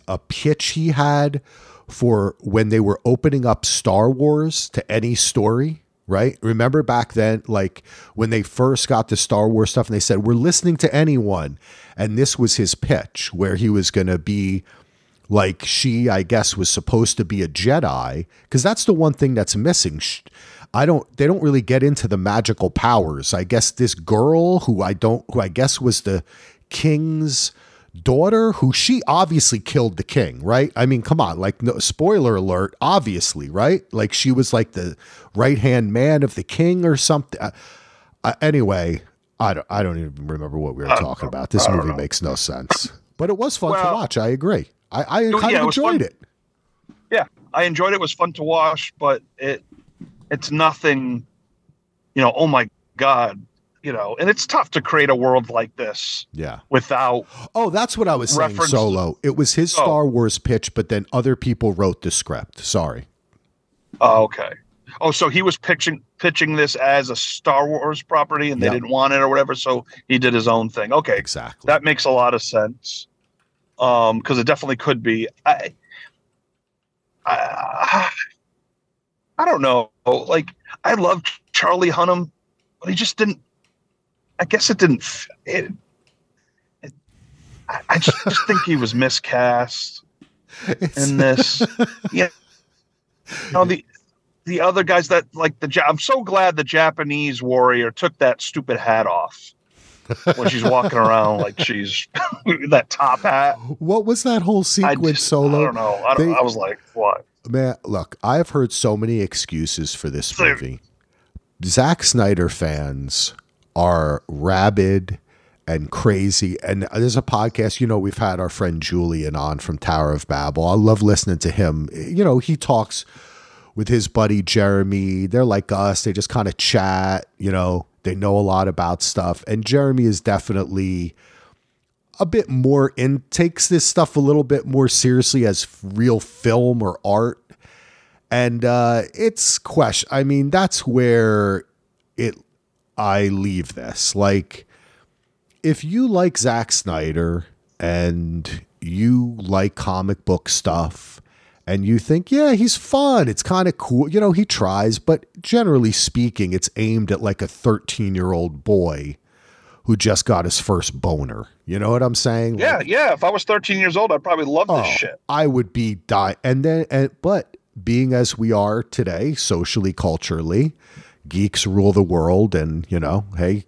a pitch he had for when they were opening up Star Wars to any story, right? Remember back then, like when they first got the Star Wars stuff and they said, we're listening to anyone. And this was his pitch where he was going to be like, she, I guess, was supposed to be a Jedi. Cause that's the one thing that's missing. They don't really get into the magical powers. I guess this girl who I guess was the king's daughter, who she obviously killed the king, right? I mean, come on, like, no spoiler alert, obviously, right? Like she was like the right-hand man of the king or something. Anyway, I don't even remember what we were talking about. This movie makes no sense, but it was fun to watch. I agree. I kind of enjoyed it. Yeah, I enjoyed it. It was fun to watch, but it's nothing, you know, oh my God. You know, and it's tough to create a world like this. Yeah. Without. Oh, that's what I was saying. Solo. It was his Star Wars pitch, but then other people wrote the script. Sorry. Oh, okay. Oh, so he was pitching this as a Star Wars property, and they didn't want it or whatever. So he did his own thing. Okay, exactly. That makes a lot of sense. Because it definitely could be. I don't know. Like, I love Charlie Hunnam, but he just didn't. I guess it didn't. I just think he was miscast in this. Yeah, no, the other guys that like I'm so glad the Japanese warrior took that stupid hat off when she's walking around like she's that top hat. What was that whole sequence, Solo? I don't know. I was like, what? Man, look, I've heard so many excuses for this movie. Zack Snyder fans are rabid and crazy. And there's a podcast, you know, we've had our friend Julian on from Tower of Babel. I love listening to him. You know, he talks with his buddy Jeremy. They're like us. They just kind of chat, you know, they know a lot about stuff. And Jeremy is definitely a bit more takes this stuff a little bit more seriously as real film or art. And it's question. I mean, that's where I leave this. Like, if you like Zack Snyder and you like comic book stuff and you think, yeah, he's fun, it's kind of cool, you know, he tries, but generally speaking, it's aimed at like a 13-year-old boy who just got his first boner. You know what I'm saying? Yeah, like, yeah. If I was 13 years old, I'd probably love this shit. I would be dying. But being as we are today, socially, culturally, geeks rule the world, and, you know, hey,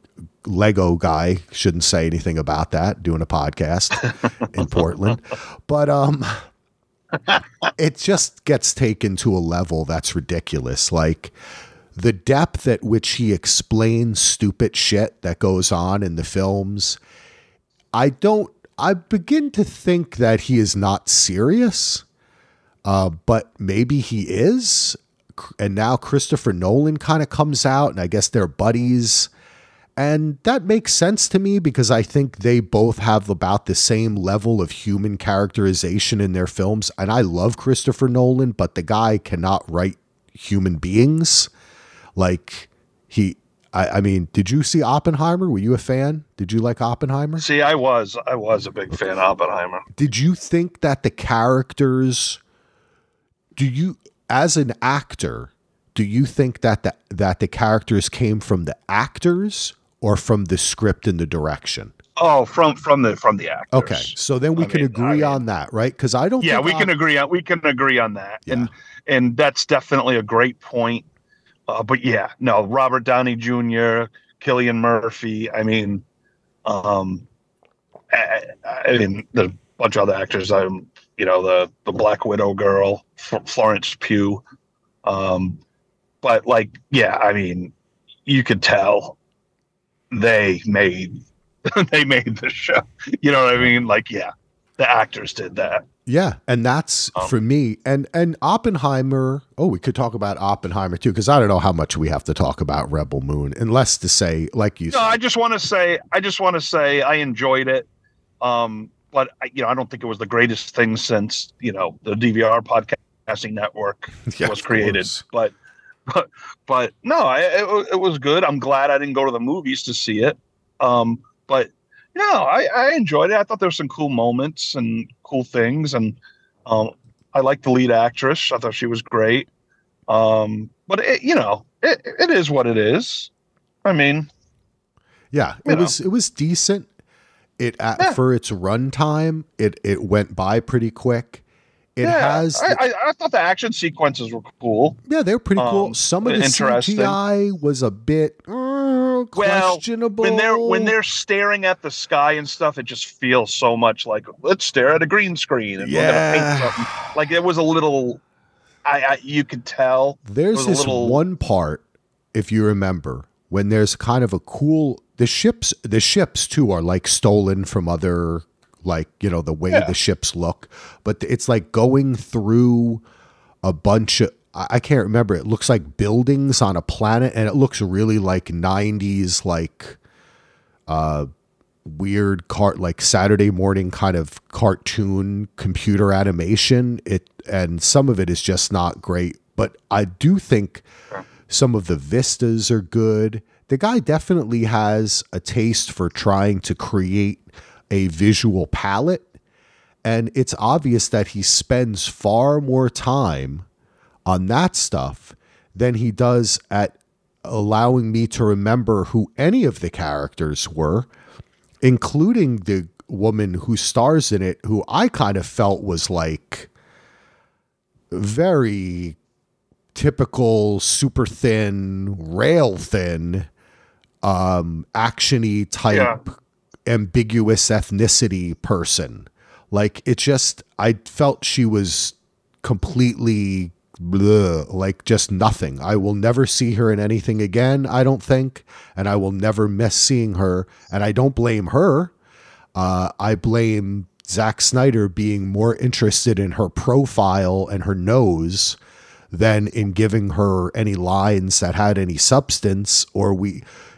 Lego guy shouldn't say anything about that, doing a podcast in Portland. But it just gets taken to a level that's ridiculous. Like, the depth at which he explains stupid shit that goes on in the films, I begin to think that he is not serious, but maybe he is. And now Christopher Nolan kind of comes out, and I guess they're buddies. And that makes sense to me, because I think they both have about the same level of human characterization in their films. And I love Christopher Nolan, but the guy cannot write human beings. Like, I mean, did you see Oppenheimer? Were you a fan? Did you like Oppenheimer? See, I was a big fan of Oppenheimer. Did you think that the characters, as an actor, do you think that the characters came from the actors or from the script and the direction? Oh, from the actors. Okay. So then we can agree on that, right? Cause I don't. Yeah. We can agree on that. Yeah. And that's definitely a great point. But yeah, no, Robert Downey Jr., Cillian Murphy. I mean, I mean, there's a bunch of other actors. The Black Widow girl, Florence Pugh. But like, yeah, I mean, you could tell they made the show. You know what I mean? Like, yeah, the actors did that. Yeah, and that's for me. And Oppenheimer, we could talk about Oppenheimer too, because I don't know how much we have to talk about Rebel Moon, unless to say, like you said. No, I just want to say I enjoyed it. But I don't think it was the greatest thing since, the DVR podcasting network was created. But no, it was good. I'm glad I didn't go to the movies to see it. But no, I enjoyed it. I thought there were some cool moments and cool things, and I liked the lead actress. I thought she was great. But it is what it is. I mean, yeah, it was decent. For its runtime, it went by pretty quick. I thought the action sequences were cool. Yeah, they were pretty cool. Some of the CGI was a bit questionable. When they're staring at the sky and stuff, it just feels so much like, let's stare at a green screen and we're gonna paint something. Like, it was a little. You could tell there's this one part, if you remember, when there's kind of a cool. The ships too are like stolen from other. Like, the way the ships look, but it's like going through a bunch of, I can't remember. It looks like buildings on a planet, and it looks really like 90s, like weird like Saturday morning kind of cartoon computer animation. And some of it is just not great, but I do think some of the vistas are good. The guy definitely has a taste for trying to create a visual palette, and it's obvious that he spends far more time on that stuff than he does at allowing me to remember who any of the characters were, including the woman who stars in it, who I kind of felt was like very typical, super thin, rail thin, actiony type ambiguous ethnicity person. Like, it just, I felt she was completely bleh, like just nothing. I will never see her in anything again, I don't think, and I will never miss seeing her. And I don't blame her. I blame Zack Snyder being more interested in her profile and her nose than in giving her any lines that had any substance, or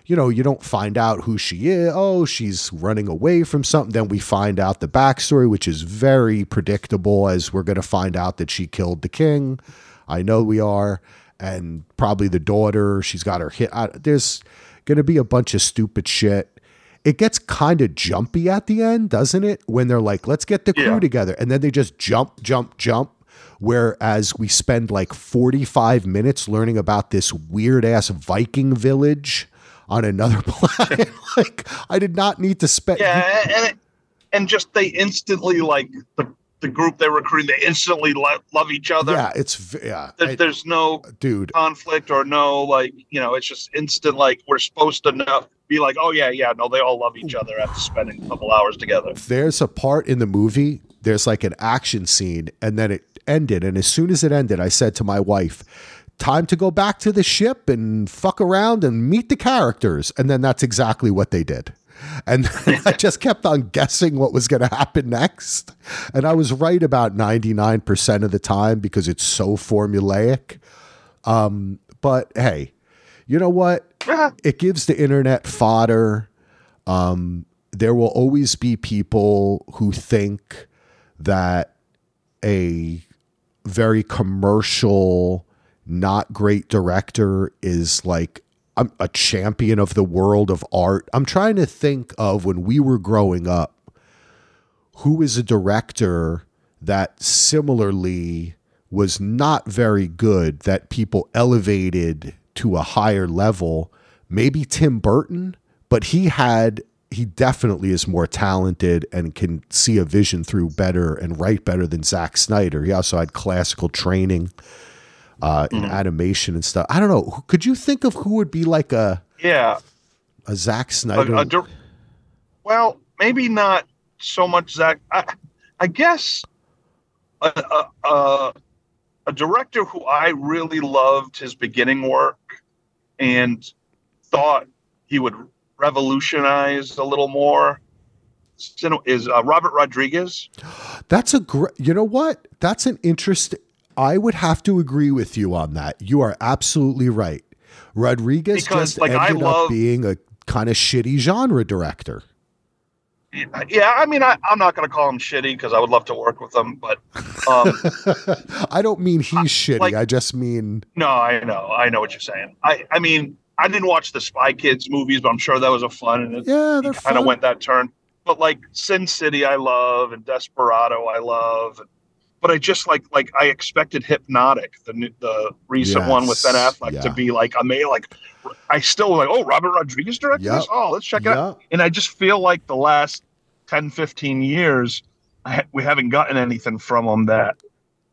you don't find out who she is. Oh, she's running away from something. Then we find out the backstory, which is very predictable, as we're going to find out that she killed the king. I know we are. And probably the daughter, she's got her hit. There's going to be a bunch of stupid shit. It gets kind of jumpy at the end, doesn't it? When they're like, let's get the crew together. And then they just jump. whereas we spend like 45 minutes learning about this weird ass Viking village on another planet. Like, I did not need to spend. Yeah, and just they instantly like the group they were recruiting, they instantly love each other. Yeah, there's no conflict or no like, you know, it's just instant. Like, we're supposed to know. Be like, oh yeah, no, they all love each other after spending a couple hours together. There's a part in the movie, there's like an action scene, and then it ended. And as soon as it ended, I said to my wife, time to go back to the ship and fuck around and meet the characters. And then that's exactly what they did. And I just kept on guessing what was going to happen next. And I was right about 99% of the time because it's so formulaic. But hey, you know what? It gives the internet fodder. There will always be people who think that a very commercial, not great director is like a champion of the world of art. I'm trying to think of when we were growing up, who is a director that similarly was not very good that people elevated to a higher level. Maybe Tim Burton, but he definitely is more talented and can see a vision through better and write better than Zack Snyder. He also had classical training in animation and stuff. I don't know. Could you think of who would be like a Zack Snyder? Well, maybe not so much Zack. I guess a director who I really loved his beginning work and thought he would revolutionize a little more is Robert Rodriguez. That's a great, you know what? That's an interesting, I would have to agree with you on that. You are absolutely right. Rodriguez ended up being a kind of shitty genre director. Yeah, I mean, I'm not going to call him shitty because I would love to work with him, but I don't mean he's shitty. Like, I just mean I know what you're saying. I mean, I didn't watch the Spy Kids movies, but I'm sure that was a fun. And he kind of went that turn. But like Sin City, I love, and Desperado, I love. But I just like I expected Hypnotic, the recent one with Ben Affleck, to be like amazing. Like, I still like, oh, Robert Rodriguez directed this? Oh, let's check it out. And I just feel like the last 10, 15 years, we haven't gotten anything from him that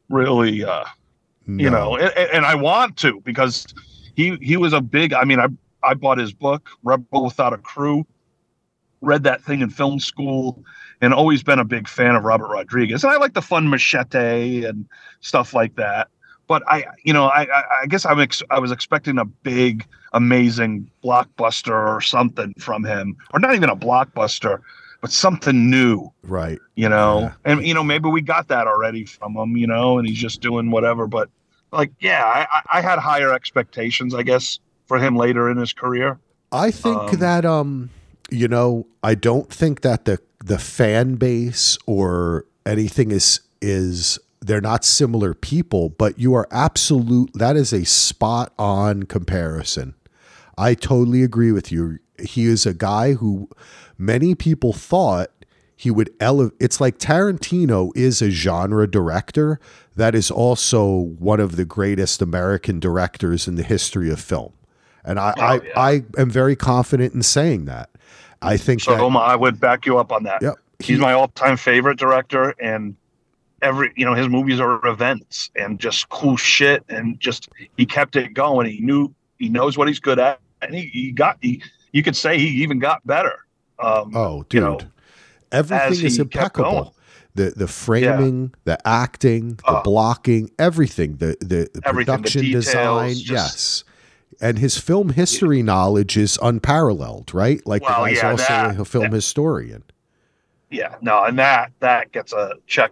really, you know, and I want to, because he was a big, I mean, I bought his book, Rebel Without a Crew, read that thing in film school, and always been a big fan of Robert Rodriguez. And I like the fun Machete and stuff like that. But I guess I was expecting a big, amazing blockbuster or something from him, or not even a blockbuster, but something new, right? You know, and you know, maybe we got that already from him, you know, and he's just doing whatever. But like, yeah, I had higher expectations, I guess, for him later in his career. I think you know, I don't think that the fan base or anything is. They're not similar people, but you are absolute. That is a spot on comparison. I totally agree with you. He is a guy who many people thought he would elevate. It's like Tarantino is a genre director that is also one of the greatest American directors in the history of film. And I am very confident in saying that. I think so. I would back you up on that. Yep, He's my all time favorite director, and his movies are events and just cool shit, and just he kept it going. He knows what he's good at, and you could say he even got better. You know, everything is impeccable. The framing, the acting, the blocking, everything, the production, the details, design, and his film history knowledge is unparalleled, right? Like, he's also a film historian. Yeah, no, and that gets a check.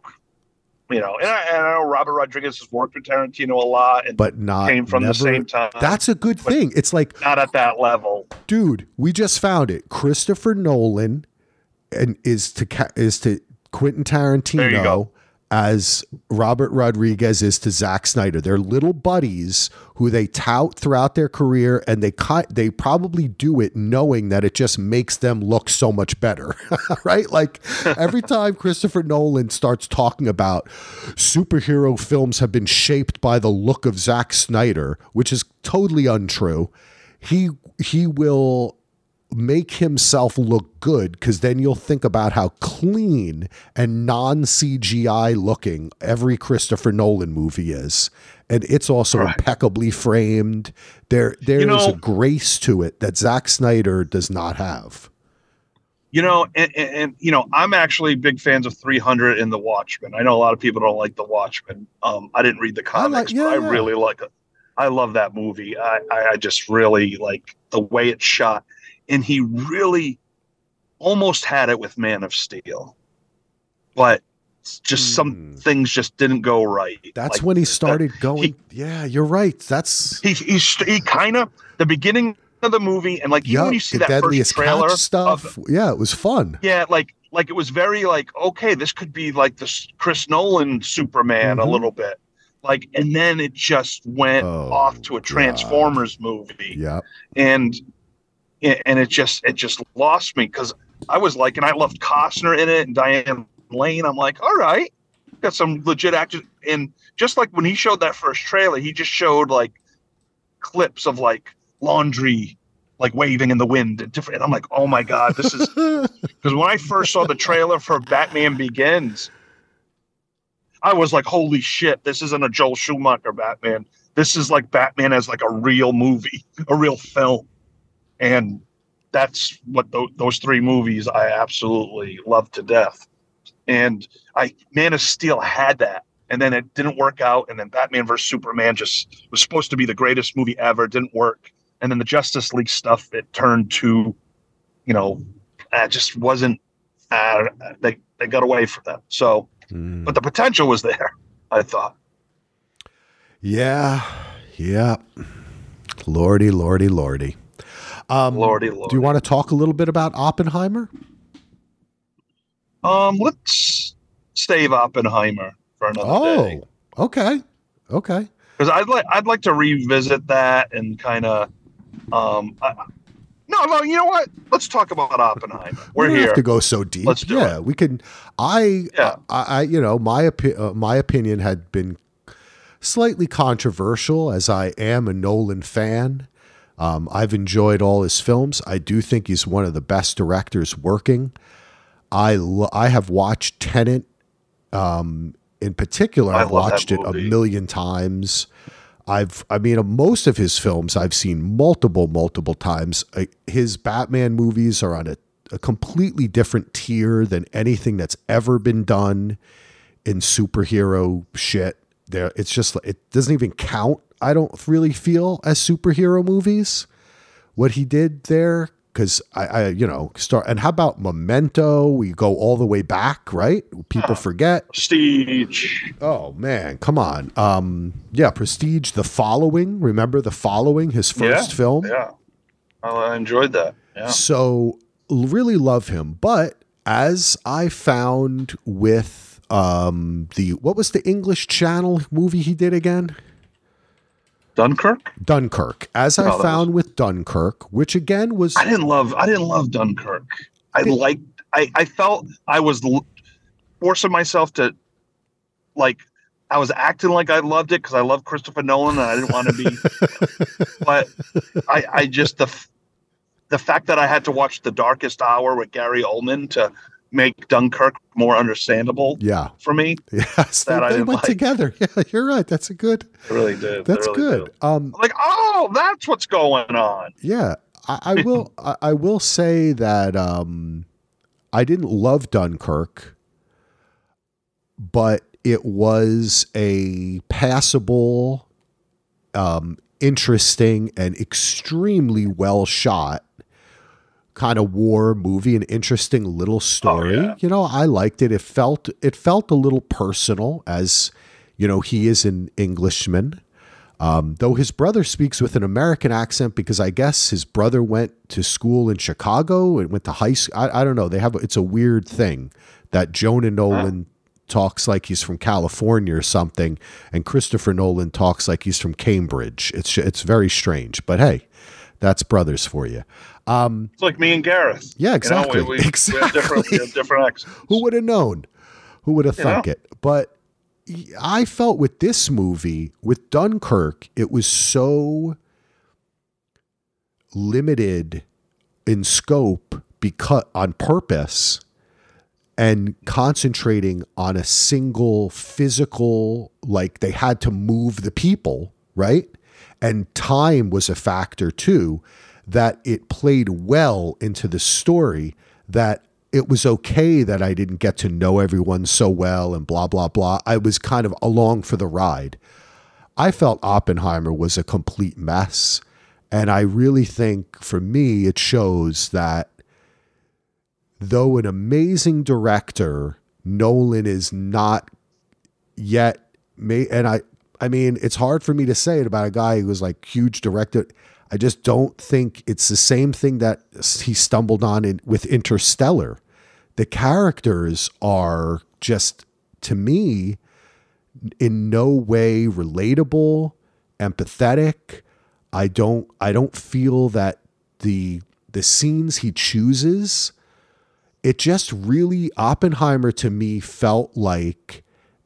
You know, and I know Robert Rodriguez has worked with Tarantino a lot, and the same time. That's a good thing. It's like not at that level, dude. We just found it. Christopher Nolan and is to Quentin Tarantino as Robert Rodriguez is to Zack Snyder. They're little buddies who they tout throughout their career, and they probably do it knowing that it just makes them look so much better, right? Like every time Christopher Nolan starts talking about superhero films have been shaped by the look of Zack Snyder, which is totally untrue, he will make himself look good, because then you'll think about how clean and non-CGI looking every Christopher Nolan movie is. And it's also impeccably framed. There is a grace to it that Zack Snyder does not have. You know, and I'm actually big fans of 300 and The Watchmen. I know a lot of people don't like The Watchmen. I didn't read the comics, but I really like it. I love that movie. I just really like the way it's shot. And he really almost had it with Man of Steel, but just some things just didn't go right. That's like, when he started going. Yeah, you're right. That's he kind of the beginning of the movie, and like even when you see that first trailer stuff. It was fun. Yeah, like it was very like, okay, this could be like the Chris Nolan Superman a little bit. Like, and then it just went off to a Transformers movie. Yeah, and it just lost me, because I was like, and I loved Costner in it and Diane Lane. I'm like, all right, got some legit actors. And just like when he showed that first trailer, he just showed like clips of like laundry, like waving in the wind and different. And I'm like, oh my God, this is, because when I first saw the trailer for Batman Begins, I was like, holy shit, this isn't a Joel Schumacher Batman. This is like Batman as like a real movie, a real film. And that's what those three movies I absolutely love to death. And Man of Steel had that, and then it didn't work out. And then Batman vs. Superman just was supposed to be the greatest movie ever. Didn't work. And then the Justice League stuff, it turned to, just wasn't, they got away from that. So, but the potential was there, I thought. Yeah. Lordy. Lordy. Do you want to talk a little bit about Oppenheimer? Let's save Oppenheimer for another day. Oh, okay. Because I'd like to revisit that and kind of, you know what? Let's talk about Oppenheimer. We're here. We don't have to go so deep. Let's do it. We can. My opinion had been slightly controversial, as I am a Nolan fan. I've enjoyed all his films. I do think he's one of the best directors working. I have watched Tenet in particular. I watched it a million times. Most of his films I've seen multiple times. His Batman movies are on a completely different tier than anything that's ever been done in superhero shit. It's just, it doesn't even count, I don't really feel, as superhero movies, what he did there. Cause and how about Memento? We go all the way back, right? People forget. Prestige. Oh man, come on. Prestige, The Following. Remember The Following, his first film? Yeah. I enjoyed that. Yeah. So really love him. But as I found with what was the English Channel movie he did again? Dunkirk. As I found with Dunkirk, which again was, I didn't love Dunkirk. I felt I was forcing myself to, like, I was acting like I loved it because I love Christopher Nolan and I didn't want to be. But I just the fact that I had to watch The Darkest Hour with Gary Oldman to make Dunkirk more understandable for me. Yes, that they went together. Yeah, you're right. That's a good. They really did. That's really good. That's what's going on. Yeah, I will. I will say that I didn't love Dunkirk, but it was a passable, interesting, and extremely well shot kind of war movie, an interesting little story. I liked it. It felt a little personal, as you know, he is an Englishman, though his brother speaks with an American accent, because I guess his brother went to school in Chicago and went to high school. I don't know, it's a weird thing that Jonah Nolan talks like he's from California or something, and Christopher Nolan talks like he's from Cambridge. It's very strange, but hey, that's brothers for you. It's like me and Gareth. Yeah, exactly. You know, exactly. We have different accents. Who would have known? Who would have thunk it? But I felt with this movie, with Dunkirk, it was so limited in scope because on purpose and concentrating on a single physical, like they had to move the people, right? And time was a factor too, that it played well into the story, that it was okay that I didn't get to know everyone so well and blah, blah, blah. I was kind of along for the ride. I felt Oppenheimer was a complete mess. And I really think for me, it shows that though an amazing director, Nolan is not yet made. And I mean, it's hard for me to say it about a guy who was like huge director. I just don't think it's the same thing that he stumbled on with Interstellar. The characters are just, to me, in no way relatable, empathetic. I don't feel that the scenes he chooses, it just really, Oppenheimer to me felt like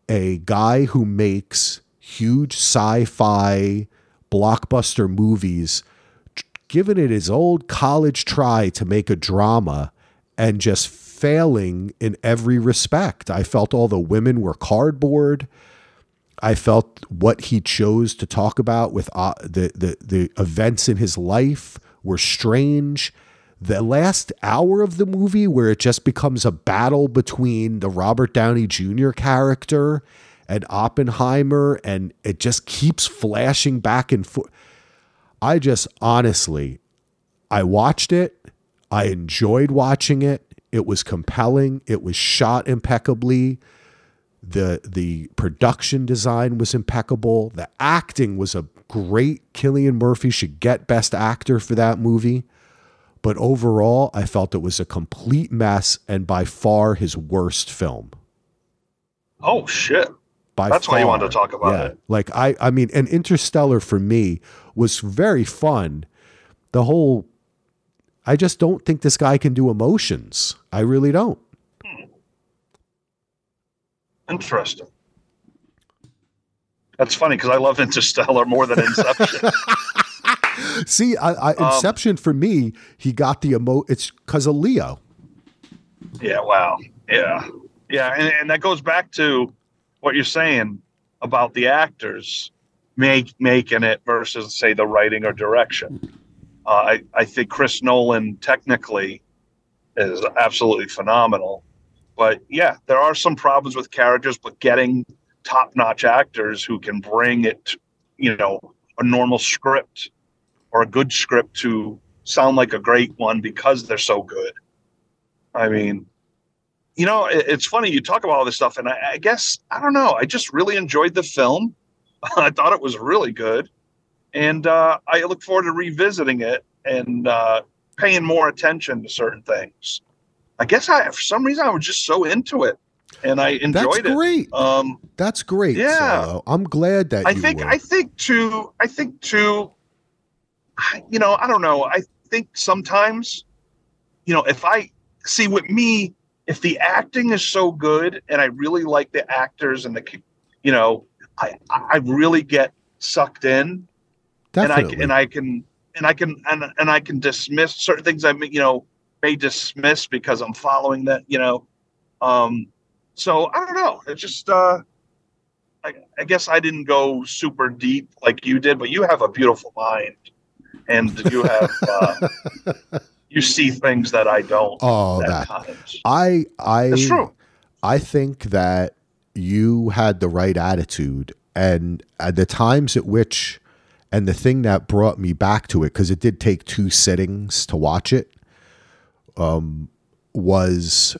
a guy who makes huge sci-fi blockbuster movies giving it his old college try to make a drama and just failing in every respect. I felt all the women were cardboard. I felt what he chose to talk about with the events in his life were strange. The last hour of the movie where it just becomes a battle between the Robert Downey Jr. character and Oppenheimer, and it just keeps flashing back and forth. I just honestly, I watched it. I enjoyed watching it. It was compelling. It was shot impeccably. The production design was impeccable. The acting was a great. Cillian Murphy should get Best Actor for that movie. But overall, I felt it was a complete mess and by far his worst film. Oh, shit. That's why you wanted to talk about it. Like, I mean, and Interstellar for me was very fun. The whole, I just don't think this guy can do emotions. I really don't. Interesting. That's funny because I love Interstellar more than Inception. See, Inception for me, he got the it's because of Leo. Yeah. Wow. Yeah. Yeah. And that goes back to what you're saying about the actors making it versus, say, the writing or direction. I think Chris Nolan technically is absolutely phenomenal. But yeah, there are some problems with characters, but getting top-notch actors who can bring it, you know, a normal script or a good script to sound like a great one because they're so good. I mean, you know, it's funny. You talk about all this stuff, and I guess, I don't know, I just really enjoyed the film. I thought it was really good. And I look forward to revisiting it and paying more attention to certain things. I guess for some reason, I was just so into it, and I enjoyed it. That's great. That's great. Yeah, Solo. I'm glad that you were. I think too. You know, I don't know. I think sometimes, you know, if the acting is so good, and I really like the actors, and you know, I really get sucked in. Definitely. And I can dismiss certain things. May dismiss because I'm following that, you know. So I don't know. It's just, I guess I didn't go super deep like you did, but you have a beautiful mind, and you have you see things that I don't. Oh, that it's true. I think that you had the right attitude, and at the times at which, and the thing that brought me back to it, because it did take 2 sittings to watch it. Was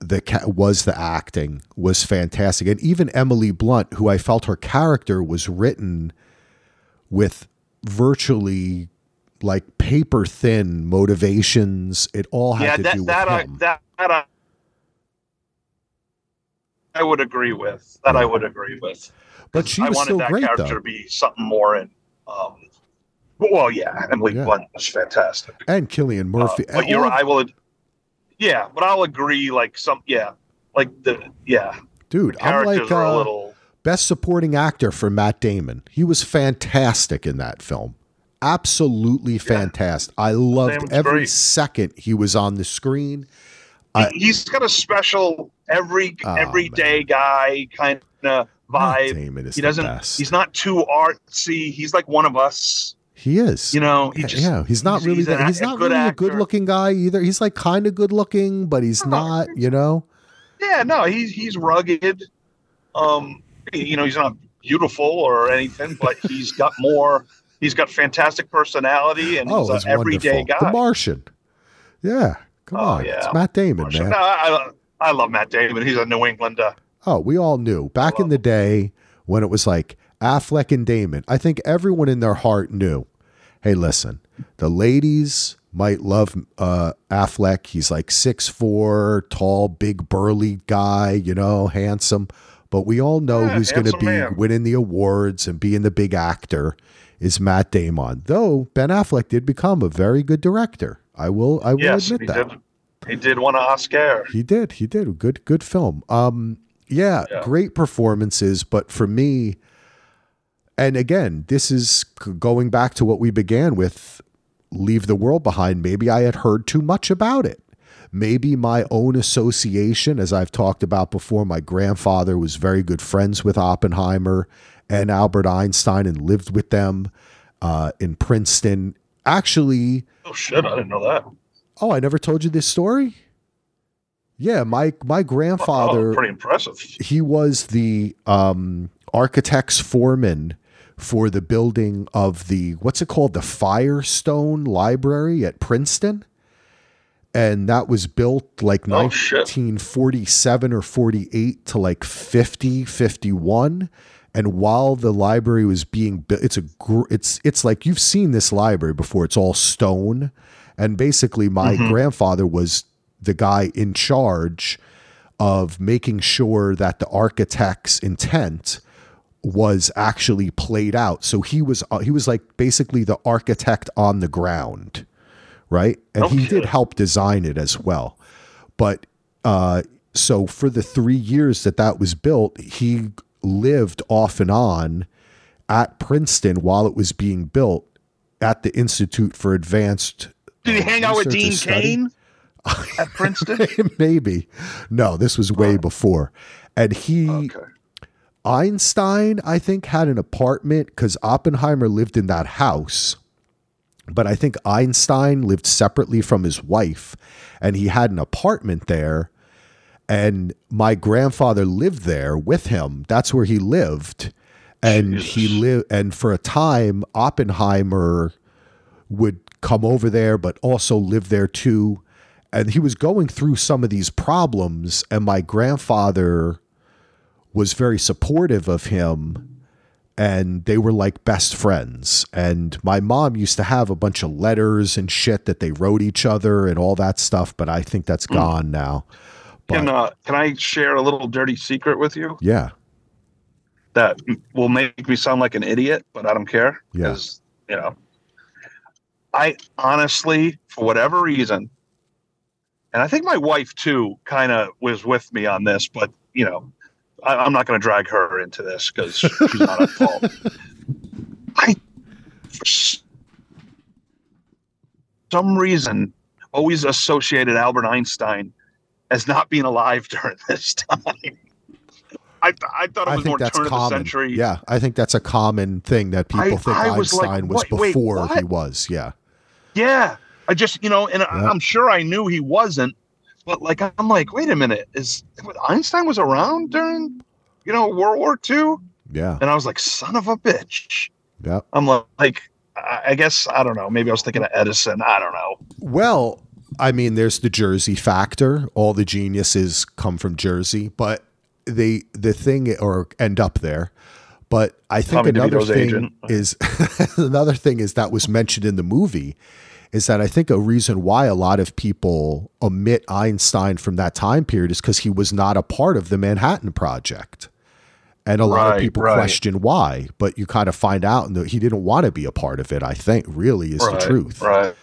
the acting was fantastic. And even Emily Blunt, who I felt her character was written with virtually like paper thin motivations. It all had to do with him. I would agree with that. I would agree with. But she was still great, though. I wanted that character to be something more. And well, yeah, Emily Blunt was fantastic, and Cillian Murphy. But you're, I will. Yeah, but I'll agree. Like some, yeah, like the yeah, dude. The I'm like a little best supporting actor for Matt Damon. He was fantastic in that film. Absolutely fantastic. Yeah. I loved every second he was on the screen. He's got a special everyday guy kind of vibe. He doesn't. Best. He's not too artsy. He's like one of us. He is. You know. He just, yeah. He's not really. He's not really a good-looking guy either. He's like kind of good-looking, but he's not. You know. Yeah. No. He's rugged. You know. He's not beautiful or anything, but he's got more. He's got fantastic personality, and he's an everyday guy. The Martian. Yeah. Come on. Yeah. It's Matt Damon, Martian. Man. No, I love Matt Damon. He's a New Englander. Oh, we all knew. Back in the day when it was like Affleck and Damon, I think everyone in their heart knew, hey, listen, the ladies might love Affleck. He's like 6'4", tall, big, burly guy, you know, handsome. But we all know who's going to be winning the awards and being the big actor is Matt Damon, though Ben Affleck did become a very good director. I will admit that. He did win an Oscar. He did. Good film. Great performances. But for me, and again, this is going back to what we began with, Leave the World Behind. Maybe I had heard too much about it. Maybe my own association, as I've talked about before, my grandfather was very good friends with Oppenheimer and Albert Einstein and lived with them in Princeton. Actually... Oh, shit, I didn't know that. Oh, I never told you this story? Yeah, my grandfather... Oh, pretty impressive. He was the architect's foreman for the building of the... What's it called? The Firestone Library at Princeton. And that was built like 1947 or 48 to like 50, 51. And while the library was being built, it's like you've seen this library before. It's all stone. And basically my grandfather was the guy in charge of making sure that the architect's intent was actually played out. So he was like basically the architect on the ground. Right. And he did help design it as well. But so for the 3 years that was built, he lived off and on at Princeton while it was being built at the Institute for Advanced. Did he hang out with Dean Cain at Princeton? Maybe. No, this was way before. And Einstein, I think, had an apartment because Oppenheimer lived in that house. But I think Einstein lived separately from his wife, and he had an apartment there, and my grandfather lived there with him. That's where he lived. And and for a time, Oppenheimer would come over there, but also live there too. And he was going through some of these problems, and my grandfather was very supportive of him. And they were like best friends. And my mom used to have a bunch of letters and shit that they wrote each other and all that stuff. But I think that's gone now. But, can I share a little dirty secret with you? Yeah. That will make me sound like an idiot, but I don't care. Yes. Yeah. You know, I honestly, for whatever reason, and I think my wife too kind of was with me on this, but you know, I'm not going to drag her into this because she's not at fault. I, for some reason, always associated Albert Einstein as not being alive during this time. I thought it was more turn of the century. Yeah, I think that's a common thing that people think Einstein was before he was. Yeah. Yeah. I just, you know, and I'm sure I knew he wasn't. But like I'm like, wait a minute, is Einstein was around during, you know, World War II? Yeah. And I was like, son of a bitch. Yeah. I'm like I guess I don't know. Maybe I was thinking of Edison. I don't know. Well, I mean, there's the Jersey factor. All the geniuses come from Jersey, but the thing or end up there. But I think another thing is that was mentioned in the movie is that I think a reason why a lot of people omit Einstein from that time period is because he was not a part of the Manhattan Project. And a lot of people question why, but you kind of find out that he didn't want to be a part of it, I think, really is the truth. Right.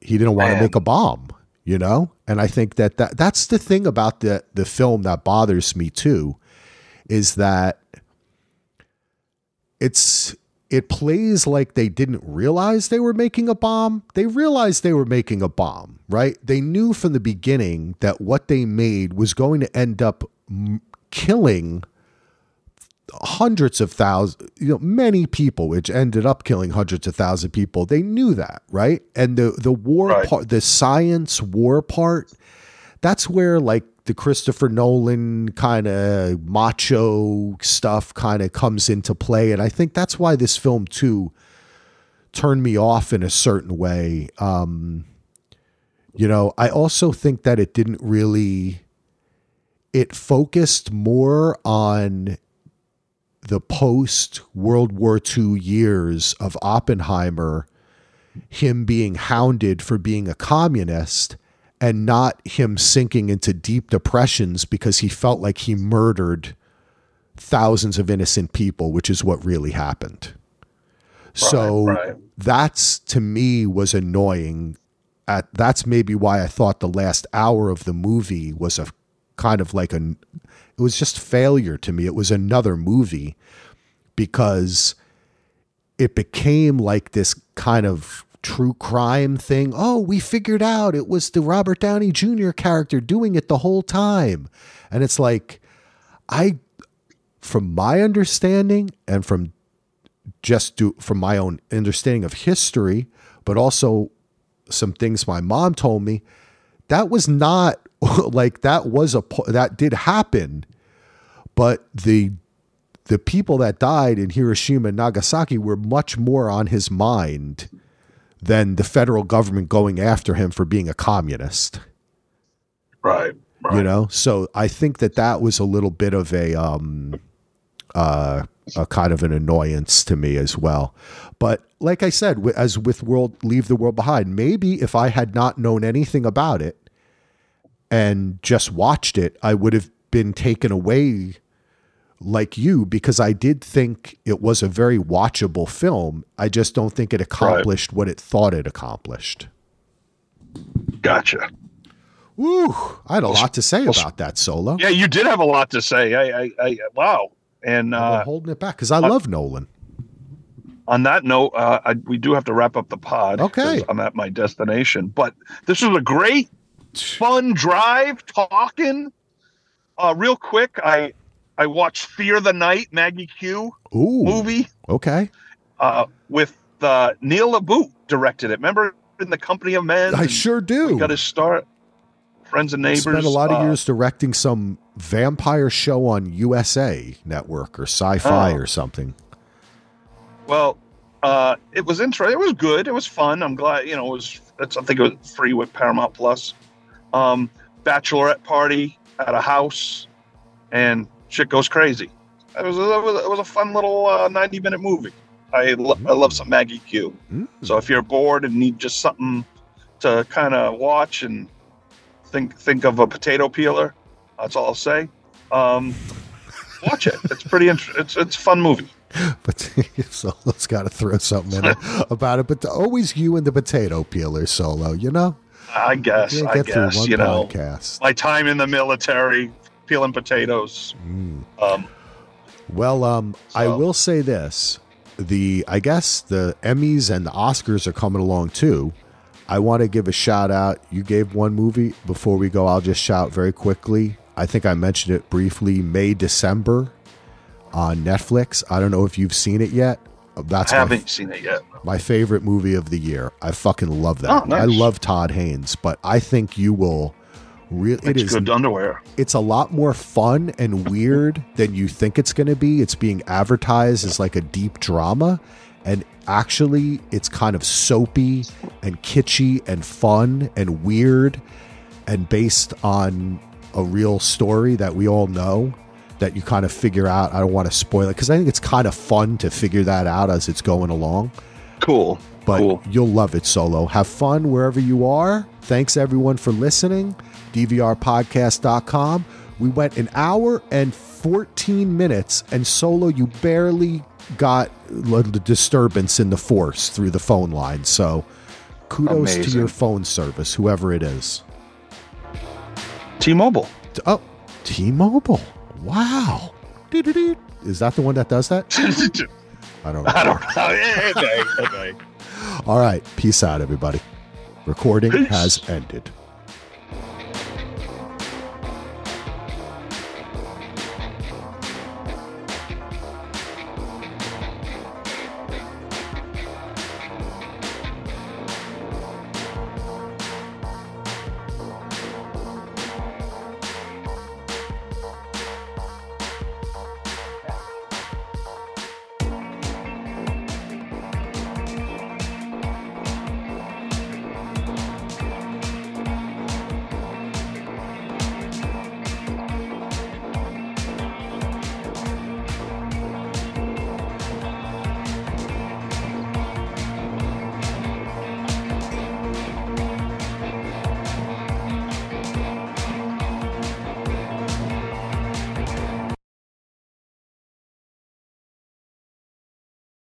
He didn't want to make a bomb, you know? And I think that, that's the thing about the film that bothers me too, is that it plays like they didn't realize they were making a bomb. They realized they were making a bomb, right? They knew from the beginning that what they made was going to end up killing hundreds of thousands, many people, which ended up killing hundreds of thousands of people. They knew that, right? And the war part, the science war part, that's where like the Christopher Nolan kind of macho stuff kind of comes into play. And I think that's why this film too turned me off in a certain way. I also think that it didn't really, it focused more on the post World War II years of Oppenheimer, him being hounded for being a communist, and not him sinking into deep depressions because he felt like he murdered thousands of innocent people, which is what really happened. So that's, to me, was annoying. That's maybe why I thought the last hour of the movie was a kind of like it was just failure to me. It was another movie because it became like this kind of true crime thing. Oh, we figured out it was the Robert Downey Jr. character doing it the whole time. And it's like, from my understanding and from my own understanding of history, but also some things my mom told me, that was not like, that did happen, but the people that died in Hiroshima and Nagasaki were much more on his mind than the federal government going after him for being a communist. Right. You know? So I think that was a little bit of a kind of an annoyance to me as well. But like I said, as with Leave the World Behind, maybe if I had not known anything about it and just watched it, I would have been taken away like you, because I did think it was a very watchable film. I just don't think it accomplished what it thought it accomplished. Gotcha. Woo! I had a lot to say about that, Solo. Yeah, you did have a lot to say. I wow. And I'm holding it back because I love Nolan. On that note, we do have to wrap up the pod. Okay, I'm at my destination, but this was a great, fun drive talking. Real quick, I watched Fear the Night, Maggie Q movie. Okay. With Neil LaBute directed it. Remember In the Company of Men? I sure do. We got his start. Friends and Neighbors. Spent a lot of years directing some vampire show on USA Network or Sci-Fi or something. Well, it was interesting. It was good. It was fun. I'm glad, I think it was free with Paramount Plus. Bachelorette party at a house and shit goes crazy. It was a fun little 90-minute movie. I love some Maggie Q. Mm-hmm. So if you're bored and need just something to kind of watch and think of a potato peeler, that's all I'll say. Watch it. It's pretty it's a fun movie. But Solo's got to throw something in it about it. But always you and the potato peeler, Solo. I guess. My time in the military. Peeling potatoes. I will say this: the Emmys and the Oscars are coming along too. I want to give a shout out. You gave one movie before we go. I'll just shout very quickly. I think I mentioned it briefly. December on Netflix. I don't know if you've seen it yet. I haven't seen it yet. My favorite movie of the year. I fucking love that. Oh, nice. I love Todd Haynes, but I think you will. It's good underwear. It's a lot more fun and weird than you think it's going to be. It's being advertised as like a deep drama, and actually it's kind of soapy and kitschy and fun and weird and based on a real story that we all know, that you kind of figure out. I don't want to spoil it because I think it's kind of fun to figure that out as it's going along. Cool. But You'll love it, Solo. Have fun wherever you are. Thanks, everyone, for listening. DVRPodcast.com. We went an hour and 14 minutes, and Solo, you barely got a little disturbance in the force through the phone line. So kudos to your phone service, whoever it is. T-Mobile. Oh, T-Mobile. Wow. Doo-doo-doo. Is that the one that does that? I don't know. All right. Peace out, everybody. Recording has ended.